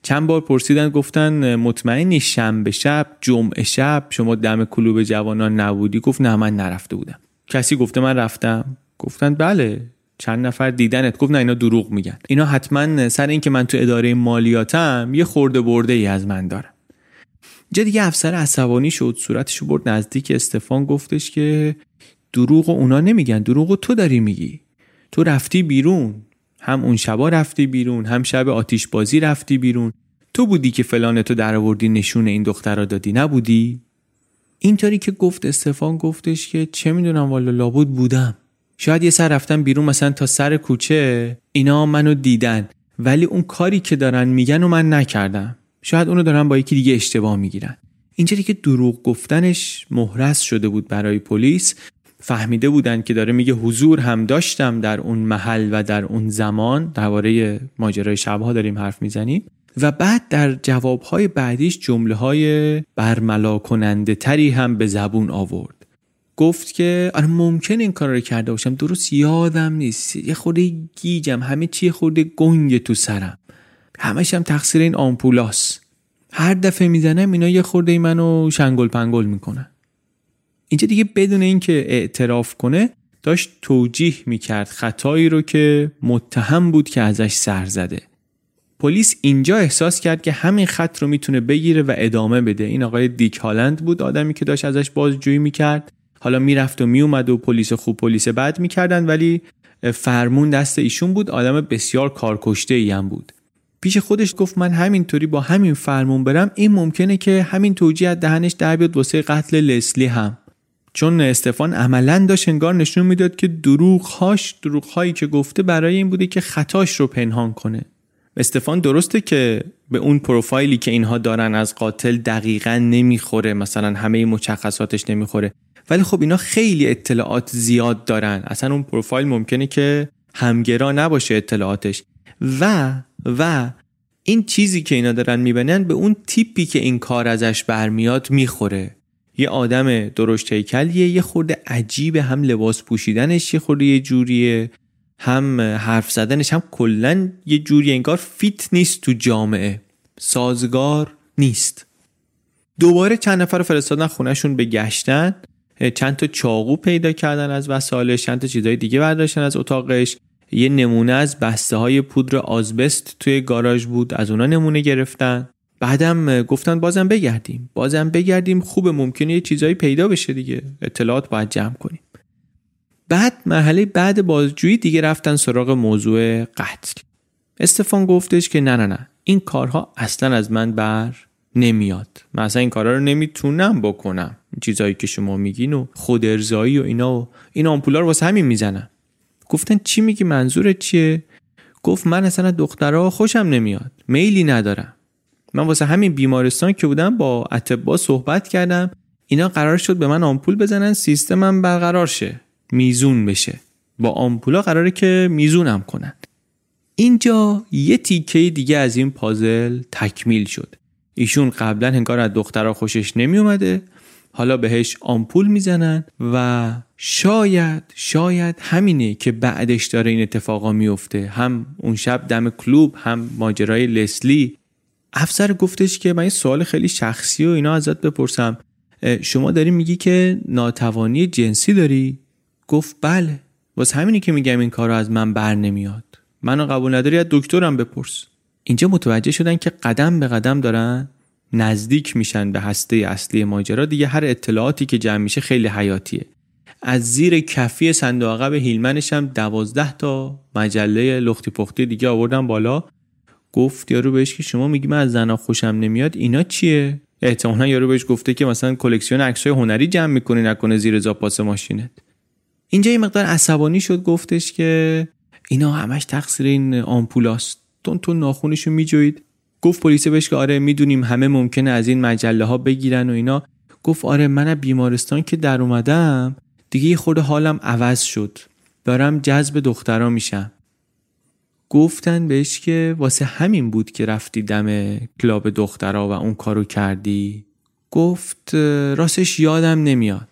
چند بار پرسیدن گفتن مطمئنی شنبه شب جمعه شب شما دم کلوب جوانان نبودی؟ گفت نه من نرفته بودم. کسی گفته من رفتم؟ گفتن بله. چند نفر دیدنت؟ گفت نه اینا دروغ میگن، اینا حتما سر این که من تو اداره مالیاتم یه خورده برده ای از من دارم. جا دیگه افسر عصبانی شد، صورتشو برد نزدیک استفان، گفتش که دروغ و اونا نمیگن، دروغ و تو داری میگی. تو رفتی بیرون، هم اون شبا رفتی بیرون، هم شب آتیش بازی رفتی بیرون. تو بودی که فلانتو درآوردی نشون این دخترا دادی، نبودی؟ اینطوری که گفت استفان گفتش که چه میدونم والا لابد بودم، شاید یه سر رفتم بیرون مثلا تا سر کوچه، اینا منو دیدن ولی اون کاری که دارن میگن و من نکردم، شاید اونو دارن با یکی دیگه اشتباه میگیرن. اینجوری که دروغ گفتنش مهرس شده بود برای پلیس، فهمیده بودن که داره میگه حضور هم داشتم در اون محل و در اون زمان، درباره ماجرای شب‌ها داریم حرف میزنیم. و بعد در جوابهای بعدیش جمله‌های برملا کننده تری هم به زبون آورد. گفت که آره ممکن این کار رو کرده باشم، درست یادم نیست، یه خورده گیجم، همه چی خورده گنگ تو سرم، همش هم تقصیر این آمپولاست، هر دفعه میزنم اینا یه خورده منو شنگل پنگل میکنن. اینجا دیگه بدون اینکه اعتراف کنه داشت توجیه میکرد خطایی رو که متهم بود که ازش سر زده. پلیس اینجا احساس کرد که همین خط رو میتونه بگیره و ادامه بده. این آقای دیک هالند بود، آدمی که داشت ازش بازجویی میکرد، حالا میرفت و میومد و پلیس خوب پلیس بد میکردن، ولی فرمون دست ایشون بود. آدم بسیار کارکشته ای هم بود. پیش خودش گفت من همینطوری با همین فرمون برم، این ممکنه که همین توجیه از دهنش در بیاد واسه قتل لسلی هم. چون استفان عملاً داشت انگار نشون میداد که دروغ‌هاش، دروغ‌هایی که گفته برای این بوده که خطاش رو پنهان کنه. استفان درسته که به اون پروفایلی که اینها دارن از قاتل دقیقاً نمیخوره، مثلا همه مشخصاتش نمیخوره، ولی خب اینا خیلی اطلاعات زیاد دارن، اصلا اون پروفایل ممکنه که همگرا نباشه اطلاعاتش. و و این چیزی که اینا دارن میبینن به اون تیپی که این کار ازش برمیاد میخوره. یه آدم درشت هیکلیه، یه خورده عجیبه، هم لباس پوشیدنش یه خورده یه جوریه، هم حرف زدنش، هم کلاً یه جوری انگار فیت نیست تو جامعه، سازگار نیست. دوباره چند نفر فرستادن خونهشون به گشتن، چند تا چاقو پیدا کردن از وسایلش، چند تا چیزای دیگه برداشتن از اتاقش. یه نمونه از بسته‌های پودر آزبست توی گاراژ بود، از اونا نمونه گرفتن. بعدم گفتن بازم بگردیم بازم بگردیم خوب ممکنه یه چیزایی پیدا بشه دیگه، اطلاعات باید جمع کنیم. بعد مرحله بعد بازجویی دیگه رفتن سراغ موضوع قتل. استفان گفتش که نه نه نه این کارها اصلا از من بر نمیاد، من اصلا این کارها رو نمیتونم بکنم، چیزایی که شما میگین و خود ارضایی و اینا و این آمپولا رو واسه همین میزنم. گفتن چی میگی، منظورت چیه؟ گفت من اصلا دخترها خوشم نمیاد، میلی ندارم. من واسه همین بیمارستان که بودم با اطباء صحبت کردم، اینا قرار شد به من آمپول بزنن سیستمم برقرار شه، میزون بشه، با آمپولا قراره که میزونم کنن. اینجا یه تیکه دیگه از این پازل تکمیل شد. ایشون قبلا انگار از دخترها خوشش نمی اومده، حالا بهش آمپول میزنن و شاید شاید همینه که بعدش داره این اتفاقا میفته، هم اون شب دم کلوب، هم ماجرای لسلی. افسر گفتش که من یه سوال خیلی شخصی و اینا ازت بپرسم، شما داری میگی که ناتوانی جنسی داری؟ گفت بله، واسه همینی که میگم این کارو از من بر نمیاد. منو قبول نداری از دکترم بپرس. اینجا متوجه شدن که قدم به قدم دارن نزدیک میشن به هسته اصلی ماجرا دیگه. هر اطلاعاتی که جمع میشه خیلی حیاتیه. از زیر کفی صندوق عقب هیلمنش هم دوازده تا مجله لختی پختی دیگه آوردن بالا. گفت یارو بهش که شما میگی من از زنا خوشم نمیاد، اینا چیه؟ احتمالاً یارو بهش گفته که مثلا کلکسیون عکسای هنری جمع میکنی نکنه زیر زاپاس ماشینت. اینجا یه مقدار عصبانی شد، گفتش که اینا همش تقصیر این آمپولاست، تون تون ناخونشو میجوید. گفت پلیس بهش که آره میدونیم همه ممکنه از این مجله ها بگیرن و اینا. گفت آره من از بیمارستان که در اومدم دیگه یه خورده حالم عوض شد، دارم جذب دخترا میشم. گفتن بهش که واسه همین بود که رفتی دم کلاب دخترا و اون کارو کردی؟ گفت راستش یادم نمیاد،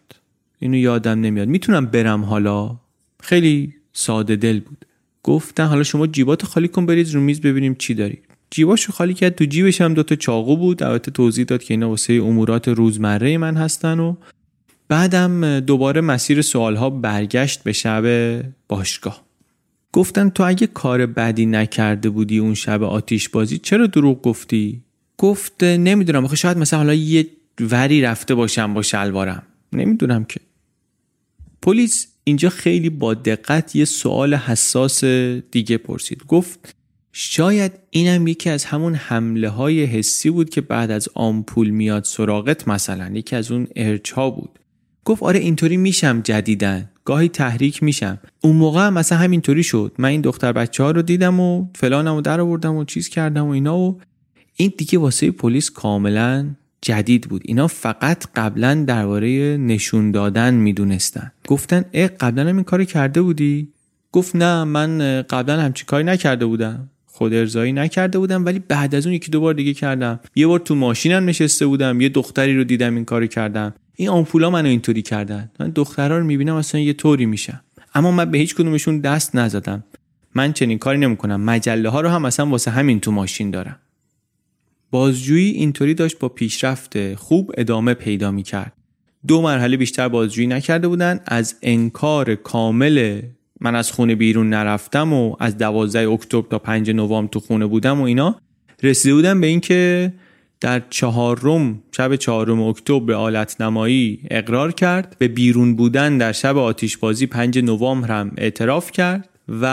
اینو یادم نمیاد، میتونم برم حالا؟ خیلی ساده دل بود. گفتن حالا شما جیباتو خالی کن برید رو میز ببینیم چی داری. جیباشو خالی کرد، تو جیبش هم دوتا چاقو بود. البته توضیح داد که اینا واسه امورات روزمره من هستن. و بعدم دوباره مسیر سوالها برگشت به شب باشگاه. گفتن تو اگه کار بدی نکرده بودی اون شب آتیش بازی چرا دروغ گفتی؟ گفت نمیدونم، آخه شاید مثلا حالا یه وری رفته باشم با شلوارم، نمیدونم که. پلیس اینجا خیلی با دقت یه سوال حساس دیگه پرسید. گفت شاید اینم یکی از همون حمله های حسی بود که بعد از آمپول میاد سراغت، مثلا یکی از اون ارجاع بود. گفت آره اینطوری میشم جدیدن، گاهی تحریک میشم. اون موقع هم مثلا همینطوری شد، من این دختر بچه ها رو دیدم و فلانم رو در آوردم و چیز کردم و اینا، و این دیگه واسه پلیس کاملا جدید بود. اینا فقط قبلا درباره نشون دادن میدونستن. گفتن اه قبلا هم این کارو کرده بودی؟ گفت نه من قبلا همچین کاری نکرده بودم، خود ارضایی نکرده بودم، ولی بعد از اون یکی دو بار دیگه کردم. یه بار تو ماشینم نشسته بودم، یه دختری رو دیدم این کارو کردم. این آمپولا منو اینطوری کردن. من دخترها رو میبینم اصلا یه طوری میشم، اما من به هیچ کدومشون دست نزدم. من چنین کاری نمیکنم. مجله ها رو هم اصلا واسه همین تو ماشین دارم. بازجویی اینطوری داشت با پیشرفت خوب ادامه پیدا میکرد. دو مرحله بیشتر بازجویی نکرده بودن. از انکار کامل من از خونه بیرون نرفتم و از دوازده اکتبر تا پنج نوامبر تو خونه بودم و اینا رسیده بودن به اینکه در چهارم شب چهارم اکتبر به آلت‌نمایی اقرار کرد، به بیرون بودن در شب آتش‌بازی پنج نوامبر هم اعتراف کرد و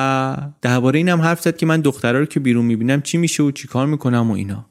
درباره اینم حرف زد که من دخترا رو که بیرون میبینم چی میشه و چی کار میکنم و اینا.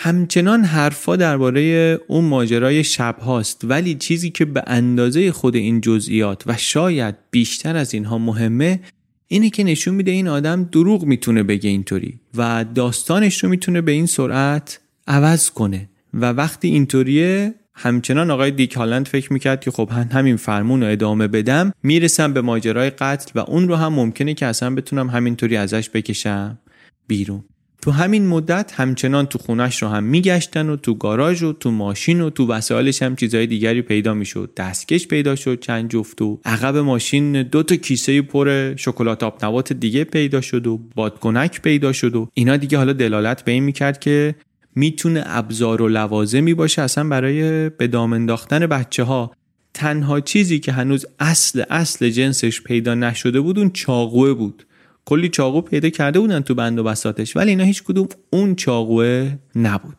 همچنان حرفا درباره اون ماجرای شب هاست، ولی چیزی که به اندازه خود این جزئیات و شاید بیشتر از اینها مهمه اینه که نشون میده این آدم دروغ میتونه بگه اینطوری و داستانش رو میتونه به این سرعت عوض کنه. و وقتی اینطوریه همچنان آقای دیک هالند فکر میکرد که خب همین فرمون رو ادامه بدم میرسم به ماجرای قتل و اون رو هم ممکنه که اصلا بتونم همینطوری ازش بکشم بیرون. تو همین مدت همچنان تو خونش رو هم میگشتن و تو گاراژ و تو ماشین و تو وسایلش هم چیزهای دیگری پیدا میشد. دستکش پیدا شد چند جفت و عقب ماشین دو تا کیسه پر شکلات آبنبات دیگه پیدا شد و بادکنک پیدا شد و اینا دیگه حالا دلالت به این میکرد که میتونه ابزار و لوازمی باشه اصلا برای به دام انداختن بچه ها. تنها چیزی که هنوز اصل اصل جنسش پیدا نشده بود اون چاقوه بود. کلی چاقو پیدا کرده بودن تو بند و بساتش، ولی اینا هیچ کدوم اون چاقوه نبود.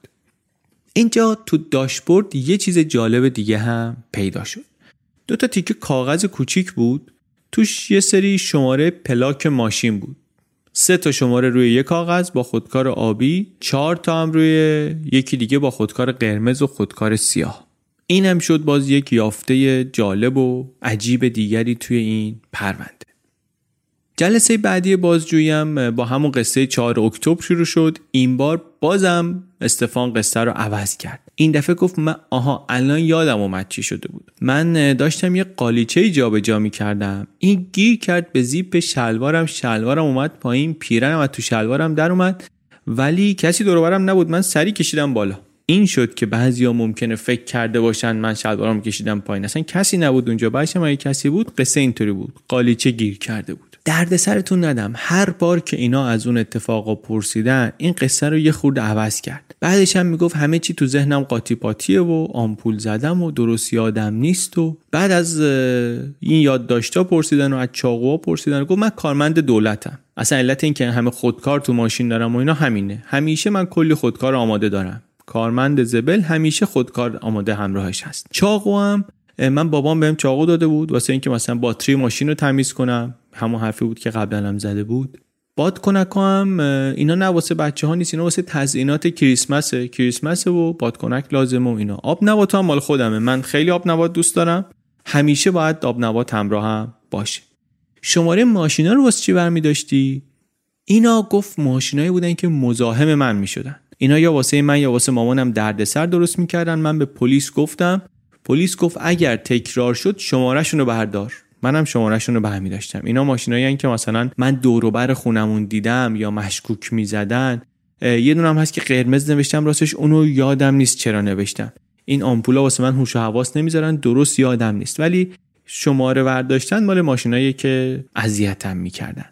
اینجا تو داشبورد یه چیز جالب دیگه هم پیدا شد. دو تا تیکه کاغذ کوچیک بود، توش یه سری شماره پلاک ماشین بود. سه تا شماره روی یک کاغذ با خودکار آبی، چهار تا هم روی یکی دیگه با خودکار قرمز و خودکار سیاه. این هم شد باز یک یافته جالب و عجیب دیگری توی این پرونده. جلسه بعدی بازجویی هم با همون قصه چهارم اکتبر شروع شد. این بار بازم استفان قصه رو عوض کرد. این دفعه گفت من آها الان یادم اومد چی شده بود. من داشتم یه قالیچه جابجا می‌کردم. این گیر کرد به زیپ شلوارم، شلوارم اومد پایین، پیرنم از تو شلوارم در اومد، ولی کسی دور و برم نبود. من سری کشیدم بالا. این شد که بعضیا ممکنه فکر کرده باشن من شلوارم کشیدم پایین، اصلا کسی نبود اونجا. باشه من کسی بود. قصه اینطوری بود، قالیچه گیر کرده بود. درد سرتون ندم، هر بار که اینا از اون اتفاقا پرسیدن این قصه رو یه خورده عوض کرد. بعدش هم میگفت همه چی تو ذهنم قاطی پاتیه و آمپول زدم و درست یادم نیست. و بعد از این یادداشتا پرسیدن و از چاقوها پرسیدن، گفت من کارمند دولتم، اصلا علت این که همه خودکار تو ماشین دارم و اینا همینه، همیشه من کلی خودکار آماده دارم. کارمند زبل همیشه خودکار آماده همراهش هست. چاقو هم من بابام بهم چاقو داده بود واسه اینکه مثلا باتری ماشین رو تمیز کنم، همون حرفی بود که قبلا هم زده بود. بادکنک هم اینا نه واسه بچه ها نیست، اینا واسه تزیینات کریسمسه، کریسمسه و بادکنک لازمه و اینا. آب نبات هم مال خودمه، من خیلی آب نبات دوست دارم، همیشه باید آب نبات همراهم باشه. شماره ماشینا رو واسه چی برمی داشتی؟ اینا گفت ماشینایی بودن که مزاحم من میشدن. اینا یا واسه من یا واسه مامانم دردسر درست میکردن. من به پلیس گفتم، پلیس گفت اگر تکرار شد شماره‌شون رو بردار. منم شماره‌شون رو برمی داشتم. اینا ماشینایین که مثلا من دور و بر خونمون دیدم یا مشکوک می‌زدن. یه دونه هم هست که قرمز نوشتم، راستش اونو یادم نیست چرا نوشتم. این آمپولا واسه من هوش و حواس نمیذارن، درست یادم نیست، ولی شماره برداشتن مال ماشینایی که اذیتم می‌کردن.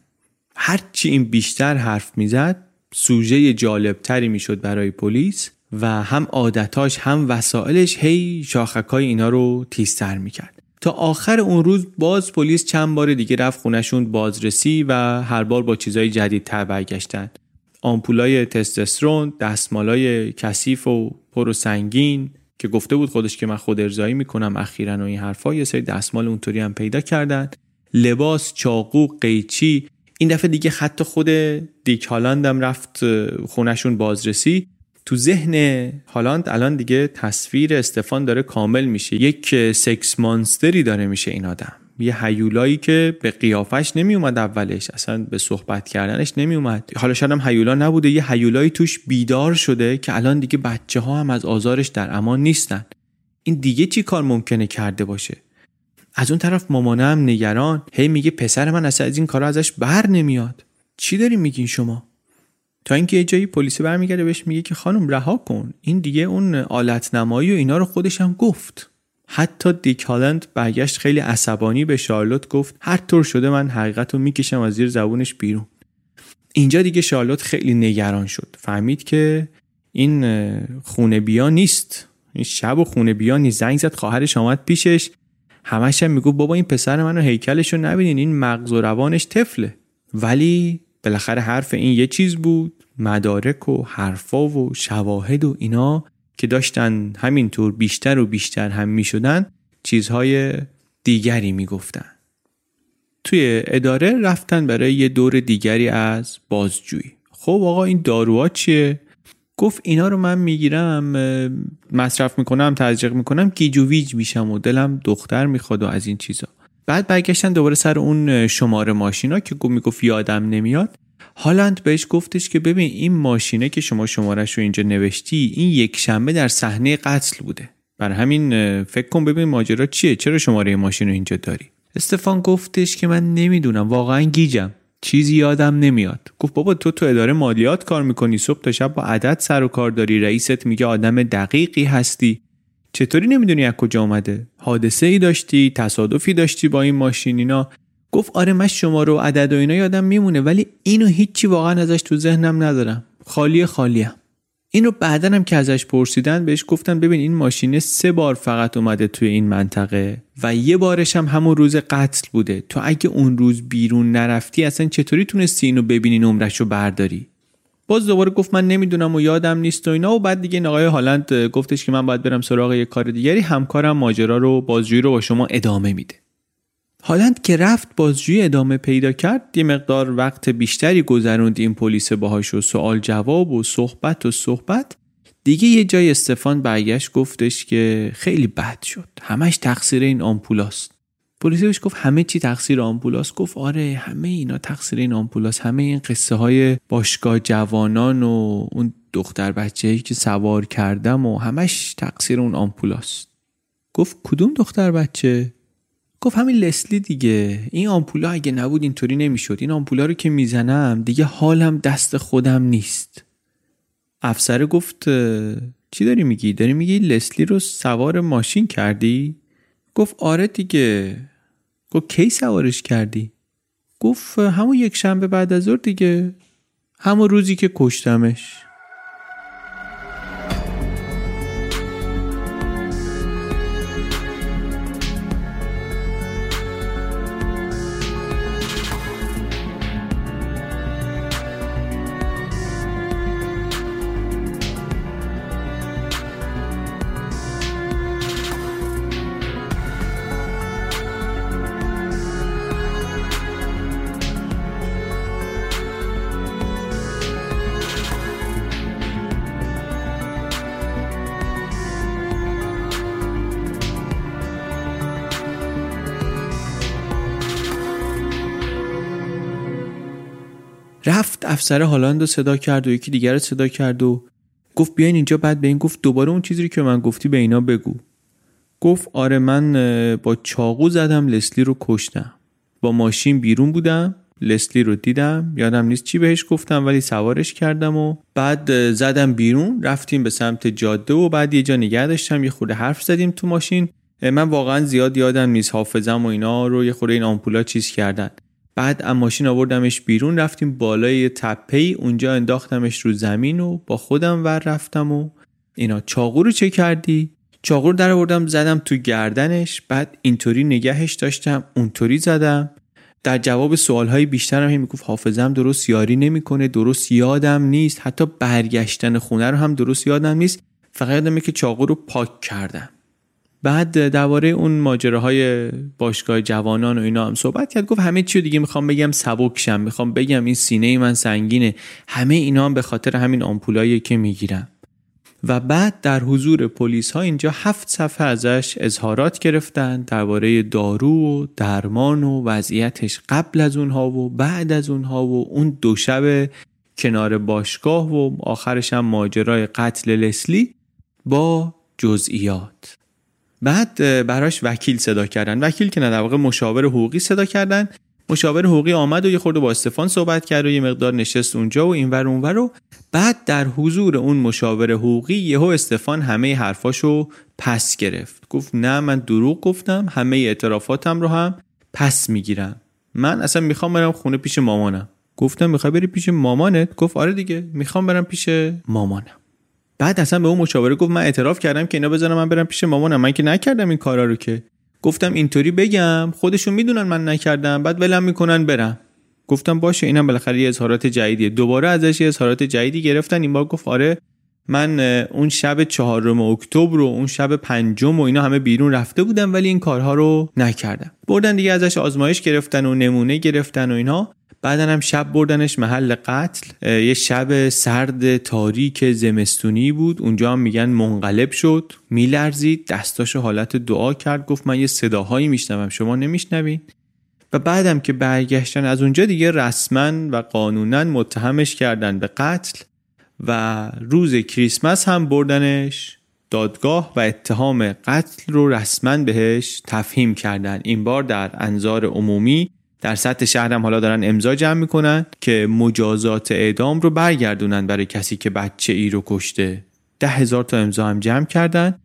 هر چی این بیشتر حرف می‌زد سوژه جالبتری میشد برای پلیس و هم عادتاش هم وسایلش هی شاخکای اینا رو تیزتر میکرد. تا آخر اون روز باز پلیس چند بار دیگه رفت خونشون بازرسی و هر بار با چیزای جدیدتر برگشتن. آمپولای تستوسترون، دستمالای کثیف و پر و سنگین که گفته بود خودش که من خود ارضایی میکنم اخیراً و این حرفا. یه سری دستمال اونطوری هم پیدا کردن. لباس، چاقو، قیچی، این دفعه دیگه حتی خود دیک هالند هم رفت خونشون بازرسی. تو ذهن هالند الان دیگه تصویر استفان داره کامل میشه، یک سکس مانستری داره میشه این آدم، یه هیولایی که به قیافش نمی اومد اولش، اصلا به صحبت کردنش نمی اومد، حالا شاید هم هیولا نبوده، یه هیولایی توش بیدار شده که الان دیگه بچه ها هم از آزارش در امان نیستن. این دیگه چی کار ممکنه کرده باشه؟ از اون طرف مامانم نگران، هی میگه پسر من اصلا از این کارا ازش بر نمیاد. چی داری میگین شما؟ تا اینکه یه جایی پلیس برمیگرده بهش میگه که خانم رها کن، این دیگه اون آلت نمایی و اینا رو خودش هم گفت. حتی دیک هالند برگشت خیلی عصبانی به شارلوت گفت هر طور شده من حقیقتو میکشم از زیر زبونش بیرون. اینجا دیگه شارلوت خیلی نگران شد، فهمید که این خونه بیا نیست، این شب و خونه بیا نیست. زنگ زد، خواهرش اومد پیشش، همش هم میگفت بابا این پسر منو هیکلشو نبینین، این مغز و روانش طفله. ولی بالاخره حرف این یه چیز بود، مدارک و حرفا و شواهد و اینا که داشتن همینطور بیشتر و بیشتر هم میشدن، چیزهای دیگری میگفتن. توی اداره رفتن برای یه دور دیگری از بازجویی. خب آقا این داروها چیه؟ گفت اینا رو من میگیرم، مصرف میکنم، تزریق میکنم، گیج و ویج میشم و دلم دختر میخواد و از این چیزا. بعد برگشتن دوباره سر اون شماره ماشینا که میگفت یادم نمیاد. هالند بهش گفتش که ببین این ماشینه که شما شمارهش رو اینجا نوشتی، این یک شنبه در صحنه قتل بوده، بر همین فکر کن ببین ماجرا چیه، چرا شماره ماشین رو اینجا داری؟ استفان گفتش که من نمیدونم، واقعا گیجم، چیزی یادم نمیاد. گفت بابا تو تو اداره مالیات کار میکنی، صبح تا شب با عدد سر و کار داری، رئیست میگه آدم دقیقی هستی، چطوری نمیدونی از کجا اومده؟ حادثه ای داشتی، تصادفی داشتی با این ماشین اینا؟ گفت آره من شماره و عدد و اینا یادم میمونه، ولی اینو هیچی واقعا ازش تو ذهنم ندارم، خالی خالیم. اینو بعدن هم که ازش پرسیدن بهش گفتن ببین این ماشین سه بار فقط اومده توی این منطقه و یه بارش هم همون روز قتل بوده، تو اگه اون روز بیرون نرفتی اصلا چطوری تونستی اینو ببینی، نمرشو برداری؟ باز دوباره گفت من نمیدونم و یادم نیست و اینا. و بعد دیگه آقای هالند گفتش که من باید برم سراغ یه کار دیگری، همکارم ماجرا رو بازجویی رو با شما ادامه میده. هالند که رفت بازجویی ادامه پیدا کرد، یه مقدار وقت بیشتری گذروند این پلیس باهاش و سوال جواب و صحبت و صحبت. دیگه یه جای استفان برگشت گفتش که خیلی بد شد، همش تقصیر این آمپولاست. پلیس بهش گفت همه چی تقصیر آمپولاست؟ گفت آره همه اینا تقصیر این آمپولاست، همه این قصه های باشگاه جوانان و اون دختر بچه‌ای که سوار کردم و همش تقصیر اون آمپولاست. گفت کدوم دختر بچه؟ گفت همین لسلی دیگه، این آمپولا اگه نبود اینطوری نمیشد، این آمپولا رو که میزنم دیگه حالم دست خودم نیست. افسر گفت چی داری میگی؟ داری میگی لسلی رو سوار ماشین کردی؟ گفت آره دیگه. گفت کی سوارش کردی؟ گفت همون یک شنبه بعد از ظهر دیگه، همون روزی که کشتمش. رفت افسر هالند رو صدا کرد و یکی دیگر رو صدا کرد و گفت بیاین اینجا. بعد به این گفت دوباره اون چیزی که من گفتی به اینا بگو. گفت آره من با چاقو زدم لسلی رو کشتم، با ماشین بیرون بودم، لسلی رو دیدم، یادم نیست چی بهش گفتم ولی سوارش کردم و بعد زدم بیرون، رفتیم به سمت جاده و بعد یه جا نگه داشتم، یه خورده حرف زدیم تو ماشین. من واقعا زیاد یادم نیست، حافظم و اینا رو یه خورده این آمپولا چیز کردن. بعد از ماشین آوردمش بیرون، رفتیم بالای تپه‌ای، اونجا انداختمش رو زمین و با خودم ور رفتم و اینا. چاقو رو چه کردی؟ چاقو رو در آوردم زدم تو گردنش، بعد اینطوری نگهش داشتم، اونطوری زدم. در جواب سوال‌های بیشترم هم میگفت حافظم درست یاری نمی‌کنه، درست یادم نیست، حتی برگشتن خونه رو هم درست یادم نیست، فقط یادمه که چاقو رو پاک کردم. بعد درباره اون ماجراهای باشگاه جوانان و اینا هم صحبت کرد، گفت همه چیو دیگه میخوام بگم سبکشم، میخوام بگم این سینه من سنگینه، همه اینا هم به خاطر همین آمپولایی که میگیرم. و بعد در حضور پلیس ها اینجا هفت صفحه ازش اظهارات گرفتن درباره دارو و درمان و وضعیتش قبل از اونها و بعد از اونها و اون دو شب کنار باشگاه و آخرش هم ماجرای قتل لسلی با جزئیات. بعد براش وکیل صدا کردن، وکیل که نه در واقع مشاور حقوقی صدا کردن. مشاور حقوقی آمد و یه خورده با استفان صحبت کرد و یه مقدار نشست اونجا و اینور اونور و بعد در حضور اون مشاور حقوقی یهو استفان همه حرفاشو پس گرفت، گفت نه من دروغ گفتم، همه اعترافاتم رو هم پس میگیرم، من اصلا میخوام برم خونه پیش مامانم. گفتم میخوای بری پیش مامانت؟ گفت آره دیگه میخوام برم پیش مامانم. بعد اصلا به اون مشاوره گفت من اعتراف کردم که اینا بزنن من برم پیش مامانم، من که نکردم این کارا رو، که گفتم اینطوری بگم خودشون میدونن من نکردم بعد ولم میکنن برم. گفتم باشه، اینم بالاخره یه اظهارات جدیدیه. دوباره ازش یه اظهارات جدیدی گرفتن، این بار گفت آره من اون شب چهارم اکتبر و اون شب پنجم و اینا همه بیرون رفته بودم ولی این کارها رو نکردم. بردن دیگه ازش آزمایش گرفتن و نمونه گرفتن و اینا. بعدن هم شب بردنش محل قتل، یه شب سرد تاریک زمستونی بود، اونجا هم میگن منقلب شد، میلرزید، دستاشو حالت دعا کرد، گفت من یه صداهایی میشنوم شما نمیشنوید. و بعدم که برگشتن از اونجا دیگه رسما و قانونا متهمش کردن به قتل و روز کریسمس هم بردنش دادگاه و اتهام قتل رو رسما بهش تفهیم کردن. این بار در انظار عمومی در سطح شهر هم حالا دارن امضا جمع میکنن که مجازات اعدام رو برگردونن برای کسی که بچه ای رو کشته. ده هزار تا امضا هم جمع کردن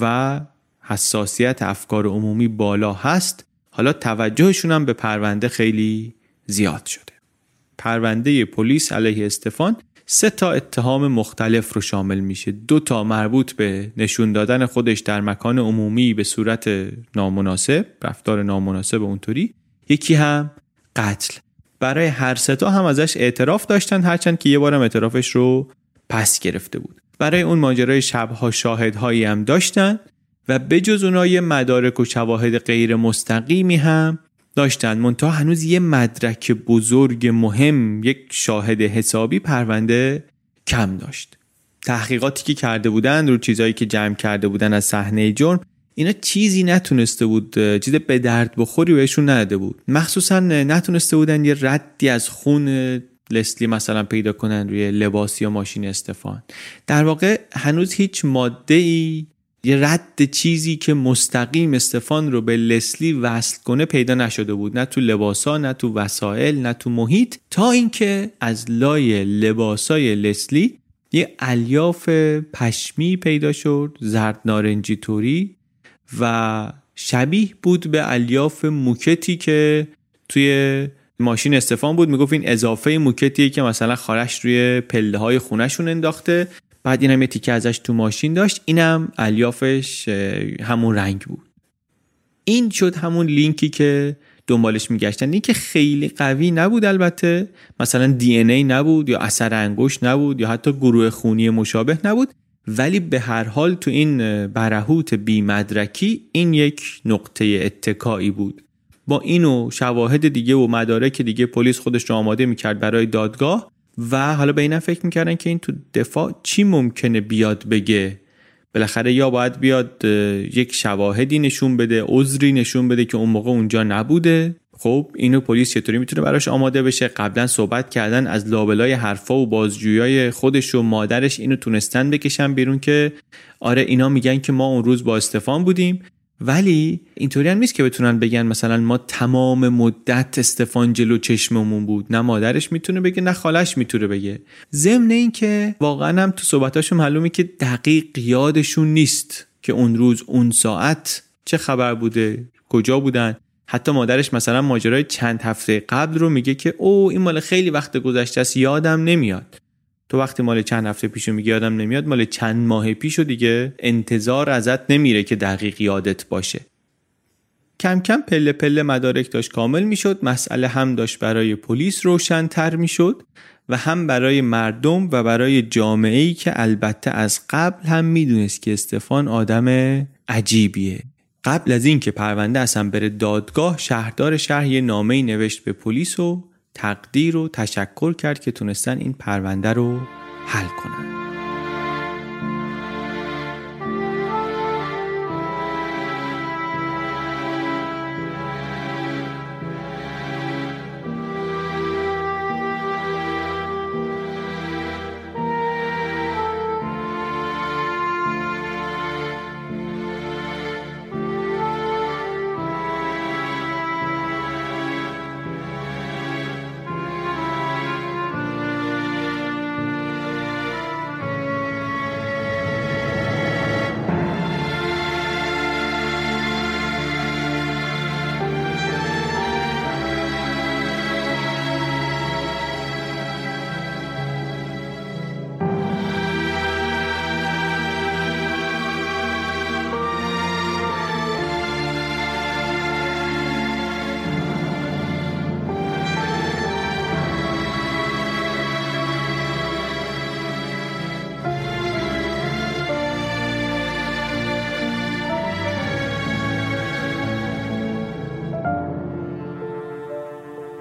و حساسیت افکار عمومی بالا هست. حالا توجهشون هم به پرونده خیلی زیاد شده. پرونده پلیس علیه استفان سه تا اتهام مختلف رو شامل میشه. دو تا مربوط به نشون دادن خودش در مکان عمومی به صورت نامناسب، رفتار نامناسب اونطوری، یکی هم قتل. برای هر سه تا هم ازش اعتراف داشتن، هرچند که یه بارم اعترافش رو پس گرفته بود. برای اون ماجرای شبها شاهدهایی هم داشتن و بجز اونها یه مدارک و شواهد غیر مستقیمی هم داشتن. منتها هنوز یه مدرک بزرگ مهم، یک شاهد حسابی پرونده کم داشت. تحقیقاتی که کرده بودن رو چیزایی که جمع کرده بودن از صحنه جرم، اینا چیزی نتونسته بود، چیز به درد بخوری بهشون نداده بود. مخصوصا نتونسته بودن یه ردی از خون لسلی مثلا پیدا کنن روی لباس یا ماشین استفان. در واقع هنوز هیچ ماده‌ای، یه رد چیزی که مستقیم استفان رو به لسلی وصل کنه پیدا نشده بود، نه تو لباسا، نه تو وسایل، نه تو محیط، تا اینکه از لای لباسای لسلی یه الیاف پشمی پیدا شد، زرد نارنجی توری، و شبیه بود به الیاف موکتی که توی ماشین استفان بود. میگفت این اضافه موکتیه که مثلا خارش روی پله های خونهشون انداخته، بعد اینم یه تیکه ازش تو ماشین داشت، اینم الیافش همون رنگ بود. این شد همون لینکی که دنبالش میگشتن. لینک خیلی قوی نبود البته، مثلا دی ان ای نبود یا اثر انگشت نبود یا حتی گروه خونی مشابه نبود، ولی به هر حال تو این برهوت بی مدرکی این یک نقطه اتکایی بود. با اینو شواهد دیگه و مدارک دیگه پلیس خودش رو آماده میکرد برای دادگاه و حالا به این فکر میکردن که این تو دفاع چی ممکنه بیاد بگه. بالاخره یا باید بیاد یک شواهدی نشون بده، عذری نشون بده که اون موقع اونجا نبوده. خب اینو پلیس چطوری میتونه براش آماده بشه؟ قبلا صحبت کردن از لابلای حرفا و بازجویی‌های خودش و مادرش اینو تونستن بکشن بیرون که آره اینا میگن که ما اون روز با استفان بودیم، ولی اینطوری هم نیست که بتونن بگن مثلا ما تمام مدت استفان جلو چشممون بود. نه مادرش میتونه بگه، نه خالش میتونه بگه. ضمن این که واقعا هم تو صحبتاشون معلومه که دقیق یادشون نیست که اون روز اون ساعت چه خبر بوده، کجا بودن. حتی مادرش مثلا ماجرای چند هفته قبل رو میگه که او این مال خیلی وقت گذشته است یادم نمیاد. تو وقتی مال چند هفته پیشو میگه یادم نمیاد، مال چند ماه پیشو دیگه انتظار ازت نمیره که دقیق یادت باشه. کم کم پله پله مدارک داشت کامل میشد، مسئله هم داشت برای پلیس روشن‌تر میشد و هم برای مردم و برای جامعه‌ای که البته از قبل هم میدونست که استفان آدم عجیبیه. قبل از این که پرونده اصلا بره دادگاه، شهردار شهر یه نامه‌ای نوشت به پلیس و تقدیر و تشکر کرد که تونستن این پرونده رو حل کنن.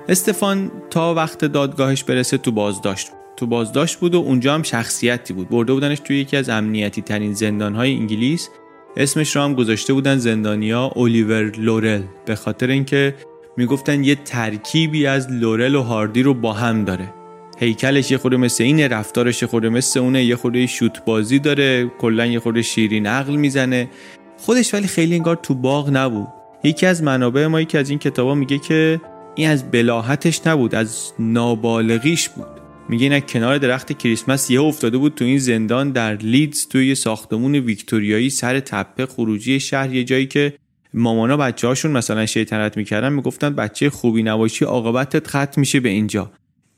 استفان تا وقت دادگاهش برسه تو بازداشت بود. تو بازداشت بود و اونجا هم شخصیتی بود. برده بودنش توی یکی از امنیتی ترین زندان‌های انگلیس. اسمش رو هم گذاشته بودن زندانیا اولیور لورل، به خاطر اینکه میگفتن یه ترکیبی از لورل و هاردی رو با هم داره. هیکلش یه خورده مثل اینه، رفتارش یه خورده مثل اونه، یه خورده شوت بازی داره، کلاً یه خورده شیرین عقل میزنه. خودش ولی خیلی انگار تو باغ نبود. یکی از منابع ما که از این کتابا میگه که این از بلاهتش نبود، از نابالغیش بود. میگه اینا کنار درخت کریسمس یه افتاده بود تو این زندان در لیدز، توی یه ساختمون ویکتوریایی سر تپه خروجی شهر، یه جایی که مامانا بچه‌هاشون مثلا شیطنت میکردن، میگفتن بچه خوبی نباشی عاقبتت ختم میشه به اینجا.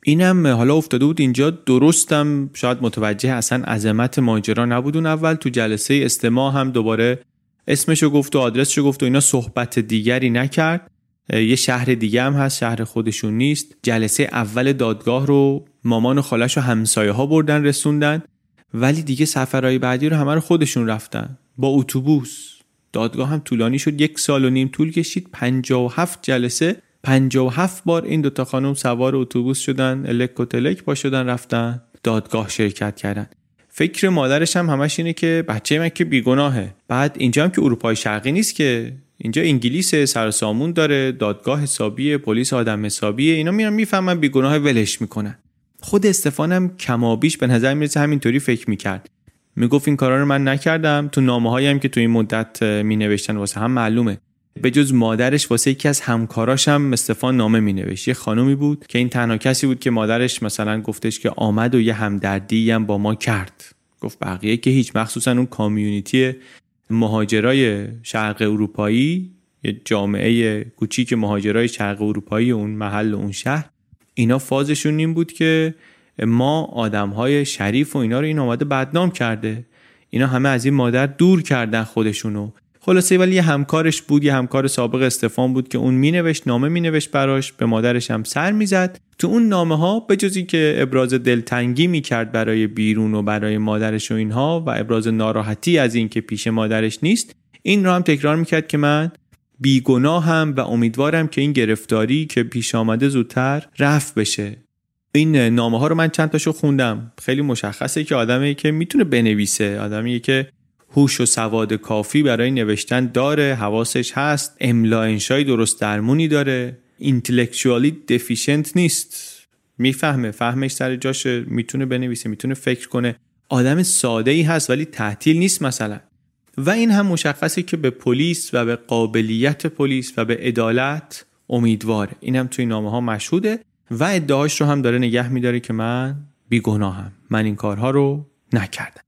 اینم حالا افتاده بود اینجا. درستم شاید متوجه اصلا عظمت ماجرا نبودون. اول تو جلسه استماع هم دوباره اسمشو گفت و آدرسشو گفت و اینا، صحبت دیگری نکرد. یه شهر دیگه هم هست، شهر خودشون نیست. جلسه اول دادگاه رو مامان و خالش و همسایه ها بردن رسوندن، ولی دیگه سفرهای بعدی رو همه رو خودشون رفتن با اتوبوس. دادگاه هم طولانی شد، یک سال و نیم طول کشید. پنجاه و هفت جلسه، پنجاه و هفت بار این دوتا خانم سوار اتوبوس شدن، الک و تلک پا شدن رفتن دادگاه شرکت کردن. فکر مادرش هم همش اینه که بچه من که بیگناهه. بعد اینجا هم که اروپای شرقی نیست که، اینجا انگلیس سرسامون داره، دادگاه حسابیه، پلیس آدم حسابیه، اینا میرن میفهمن بیگناه ولش میکنن. خود استفانم کمابیش به نظر میرسه همینطوری فکر میکرد. میگفت این کارا رو من نکردم. تو نامه‌هایی هم که تو این مدت مینوشتن واسه هم معلومه، به جز مادرش واسه یکی از همکاراش هم استفان نامه مینوشت. یه خانومی بود که این تنها کسی بود که مادرش مثلا گفتش که آمد و یه همدردی هم با ما کرد. گفت بقیه که هیچ، مخصوصا اون کامیونیتی مهاجرای شرق اروپایی، یه جامعه کوچیک مهاجرای شرق اروپایی اون محل و اون شهر، اینا فازشون این بود که ما آدمهای شریف و اینا رو این آمده بدنام کرده. اینا همه از این مادر دور کردن خودشونو. خلاصه ولی یه همکارش بود، یه همکار سابق استفان بود که اون مینوشت، نامه مینوشت براش، به مادرش هم سر میزد. تو اون نامه ها به جز این که ابراز دلتنگی میکرد برای بیرون و برای مادرش و اینها و ابراز ناراحتی از این که پیش مادرش نیست، این رو هم تکرار میکرد که من بیگناهم و امیدوارم که این گرفتاری که پیش آمده زودتر رفع بشه. این نامه ها رو من چند تاشو خوندم. خیلی مشخصه که آدمی که میتونه بنویسه، آدمی که هوش و سواد کافی برای نوشتن داره، حواسش هست، املا انشای درست درمونی داره، اینتלקچوالی دفیشنت نیست، میفهمه، فهمش سر جاشه، میتونه بنویسه، میتونه فکر کنه، آدم ساده ای هست ولی تعطیل نیست مثلا. و این هم مشخصه که به پلیس و به قابلیت پلیس و به عدالت امیدواره. این هم توی نامه ها مشهوده و ادعاش رو هم داره نگه میداره که من بیگناهم، من این کارها رو نکردم.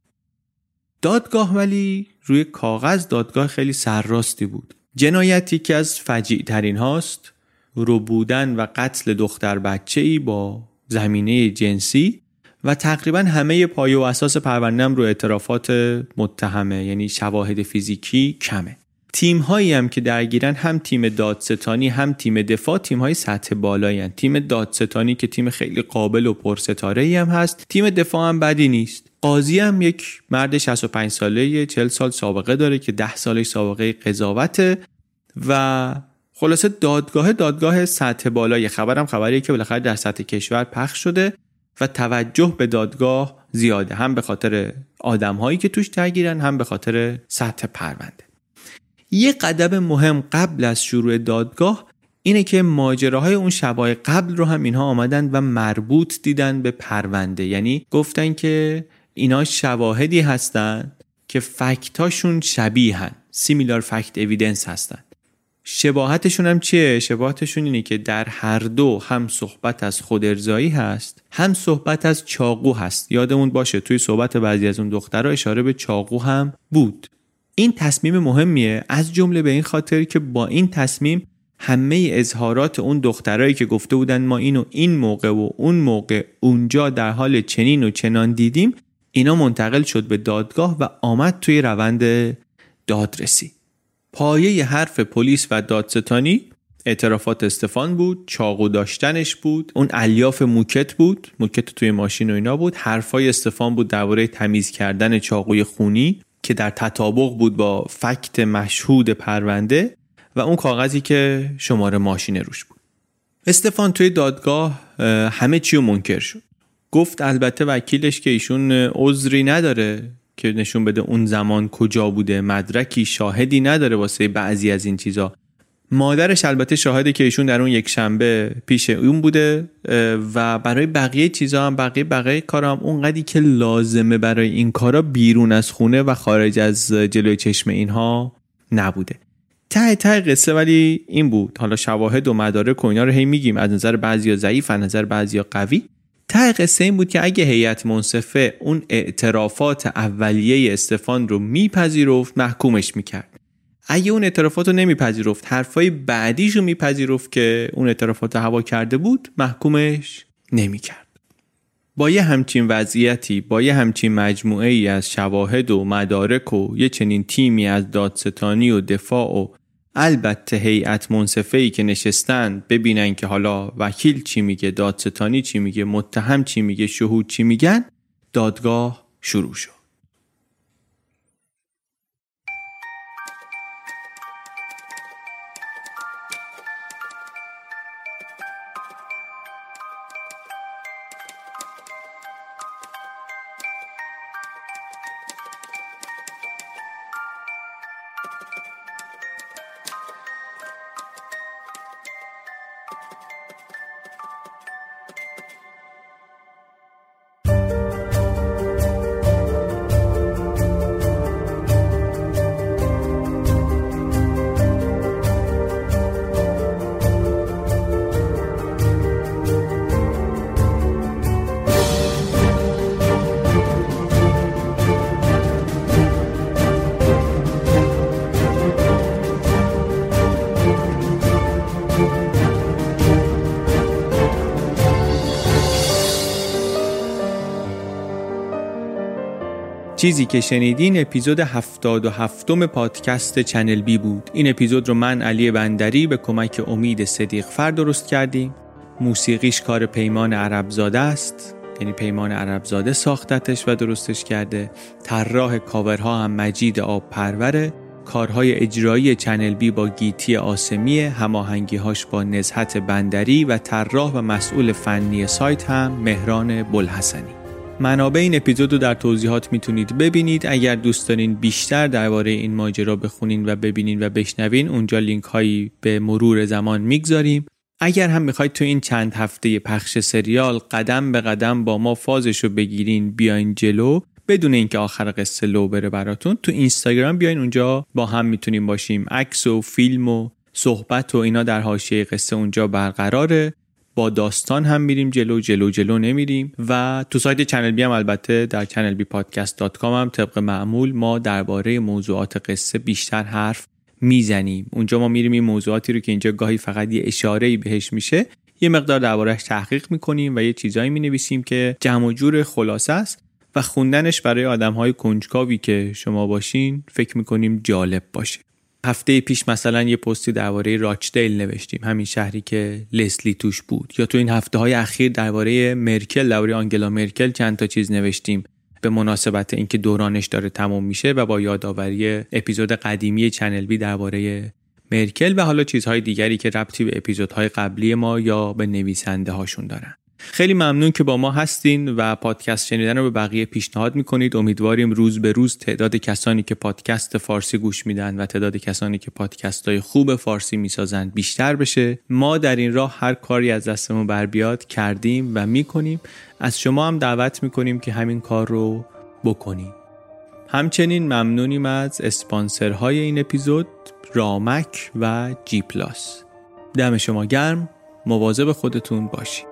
دادگاه ولی روی کاغذ دادگاه خیلی سرراستی بود. جنایتی که از فجیع ترین هاست، ربودن و قتل دختر بچه‌ای با زمینه جنسی، و تقریبا همه پایه و اساس پرونده هم رو اعترافات متهمه، یعنی شواهد فیزیکی کمه. تیم هایی هم که درگیرن، هم تیم دادستانی هم تیم دفاع، تیم های سطح بالایی هستند. تیم دادستانی که تیم خیلی قابل و پرستاره ای هم هست، تیم دفاع هم بدی نیست. قاضی هم یک مرد شصت و پنج ساله، چهل سال سابقه داره که ده سالش سابقه قضاوته. و خلاصه دادگاه دادگاه سطح بالای خبرم خبریه که بالاخره در سطح کشور پخش شده و توجه به دادگاه زیاده، هم به خاطر آدم‌هایی که توش درگیرن، هم به خاطر سطح پرونده. یه قدم مهم قبل از شروع دادگاه اینه که ماجراهای اون شبای قبل رو هم اینها آمدن و مربوط دیدن به پرونده، یعنی گفتن که اینا شواهدی هستن که فکتاشون شبیهن، سیمیلار فکت اویدنس هستن. شباهتشون هم چیه؟ شباهتشون اینه که در هر دو هم صحبت از خودارضایی هست، هم صحبت از چاقو هست. یادمون باشه توی صحبت بعضی از اون دخترها اشاره به چاقو هم بود. این تصمیم مهمیه، از جمله به این خاطر که با این تصمیم همه اظهارات اون دخترایی که گفته بودن ما اینو این موقع و اون موقع اونجا در حال چنین و چنان دیدیم، اینا منتقل شد به دادگاه و آمد توی روند دادرسی. پایه حرف پلیس و دادستانی اعترافات استفان بود، چاقو داشتنش بود، اون الیاف موکت بود، موکت توی ماشین و اینا بود، حرفای استفان بود درباره تمیز کردن چاقوی خونی که در تطابق بود با فکت مشهود پرونده و اون کاغذی که شماره ماشین روش بود. استفان توی دادگاه همه چی رو منکر شد. گفت البته وکیلش که ایشون عذری نداره که نشون بده اون زمان کجا بوده، مدرکی شاهدی نداره واسه بعضی از این چیزا. مادرش البته شاهده که ایشون در اون یک شنبه پیش اون بوده و برای بقیه چیزا هم بقیه بقیه کارا هم اونقدی که لازمه برای این کارا بیرون از خونه و خارج از جلوی چشم اینها نبوده. ته ته قصه ولی این بود، حالا شواهد و مدارک و اینا رو هی میگیم، از نظر بعضیا ضعیف، از نظر بعضیا قوی. ته قصه این بود که اگه هیئت منصفه اون اعترافات اولیه استفان رو میپذیرفت محکومش میکرد، اگه اون اعترافات رو نمیپذیرفت حرفای بعدیش رو میپذیرفت که اون اعترافات هوا کرده بود محکومش نمیکرد. با یه همچین وضعیتی، با یه همچین مجموعه ای از شواهد و مدارک و یه چنین تیمی از دادستانی و دفاع و البته هیئت منصفه‌ای که نشستن ببینن که حالا وکیل چی میگه، دادستانی چی میگه، متهم چی میگه، شهود چی میگن، دادگاه شروع شد. چیزی که شنیدین اپیزود هفتاد و هفتم پادکست چنل بی بود. این اپیزود رو من علی بندری به کمک امید صدیق فر درست کردیم. موسیقیش کار پیمان عرب زاده است، یعنی پیمان عرب زاده ساختتش و درستش کرده. طراح کاورها هم مجید آب پروره. کارهای اجرایی چنل بی با گیتی آسمیه، هماهنگی‌هاش با نزهت بندری و طراح و مسئول فنی سایت هم مهران بلحسنی. منابع این اپیزود رو در توضیحات میتونید ببینید. اگر دوست دارین بیشتر درباره این ماجرا بخونین و ببینین و بشنوین، اونجا لینک هایی به مرور زمان میگذاریم. اگر هم میخواید تو این چند هفته پخش سریال قدم به قدم با ما فازشو بگیرین، بیاین جلو بدون اینکه آخر قصه لو بره براتون، تو اینستاگرام بیاین، اونجا با هم میتونیم باشیم. عکس و فیلم و صحبت و اینا در حاشیه قصه اونجا برقراره. با داستان هم میریم جلو جلو جلو نمیریم. و تو سایت چنل بی هم البته در چنل بی پادکست دات کام هم طبق معمول ما درباره موضوعات قصه بیشتر حرف میزنیم. اونجا ما میریم این موضوعاتی رو که اینجا گاهی فقط یه اشاره‌ای بهش میشه یه مقدار درباره‌اش تحقیق میکنیم و یه چیزایی مینویسیم که جمع و جور خلاصه است و خوندنش برای آدم‌های کنجکاوی که شما باشین فکر میکنیم جالب باشه. هفته پیش مثلا یه پستی درباره راچدل نوشتیم، همین شهری که لسلی توش بود. یا تو این هفته‌های اخیر درباره مرکل، درباره آنگلا مرکل چند تا چیز نوشتیم. به مناسبت اینکه دورانش داره تموم میشه و با یادآوری اپیزود قدیمی چنل بی درباره مرکل و حالا چیزهای دیگری که ربطی به اپیزودهای قبلی ما یا به نویسنده هاشون دارن. خیلی ممنون که با ما هستین و پادکست شنیدن رو به بقیه پیشنهاد میکنید. امیدواریم روز به روز تعداد کسانی که پادکست فارسی گوش میدن و تعداد کسانی که پادکست‌های خوب فارسی میسازن بیشتر بشه. ما در این راه هر کاری از دستمون بر بیاد کردیم و میکنیم. از شما هم دعوت میکنیم که همین کار رو بکنید. همچنین ممنونیم از اسپانسرهای این اپیزود، رامک و جیپلاس. دم شما گرم، مواظب خودتون باشید.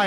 Hi,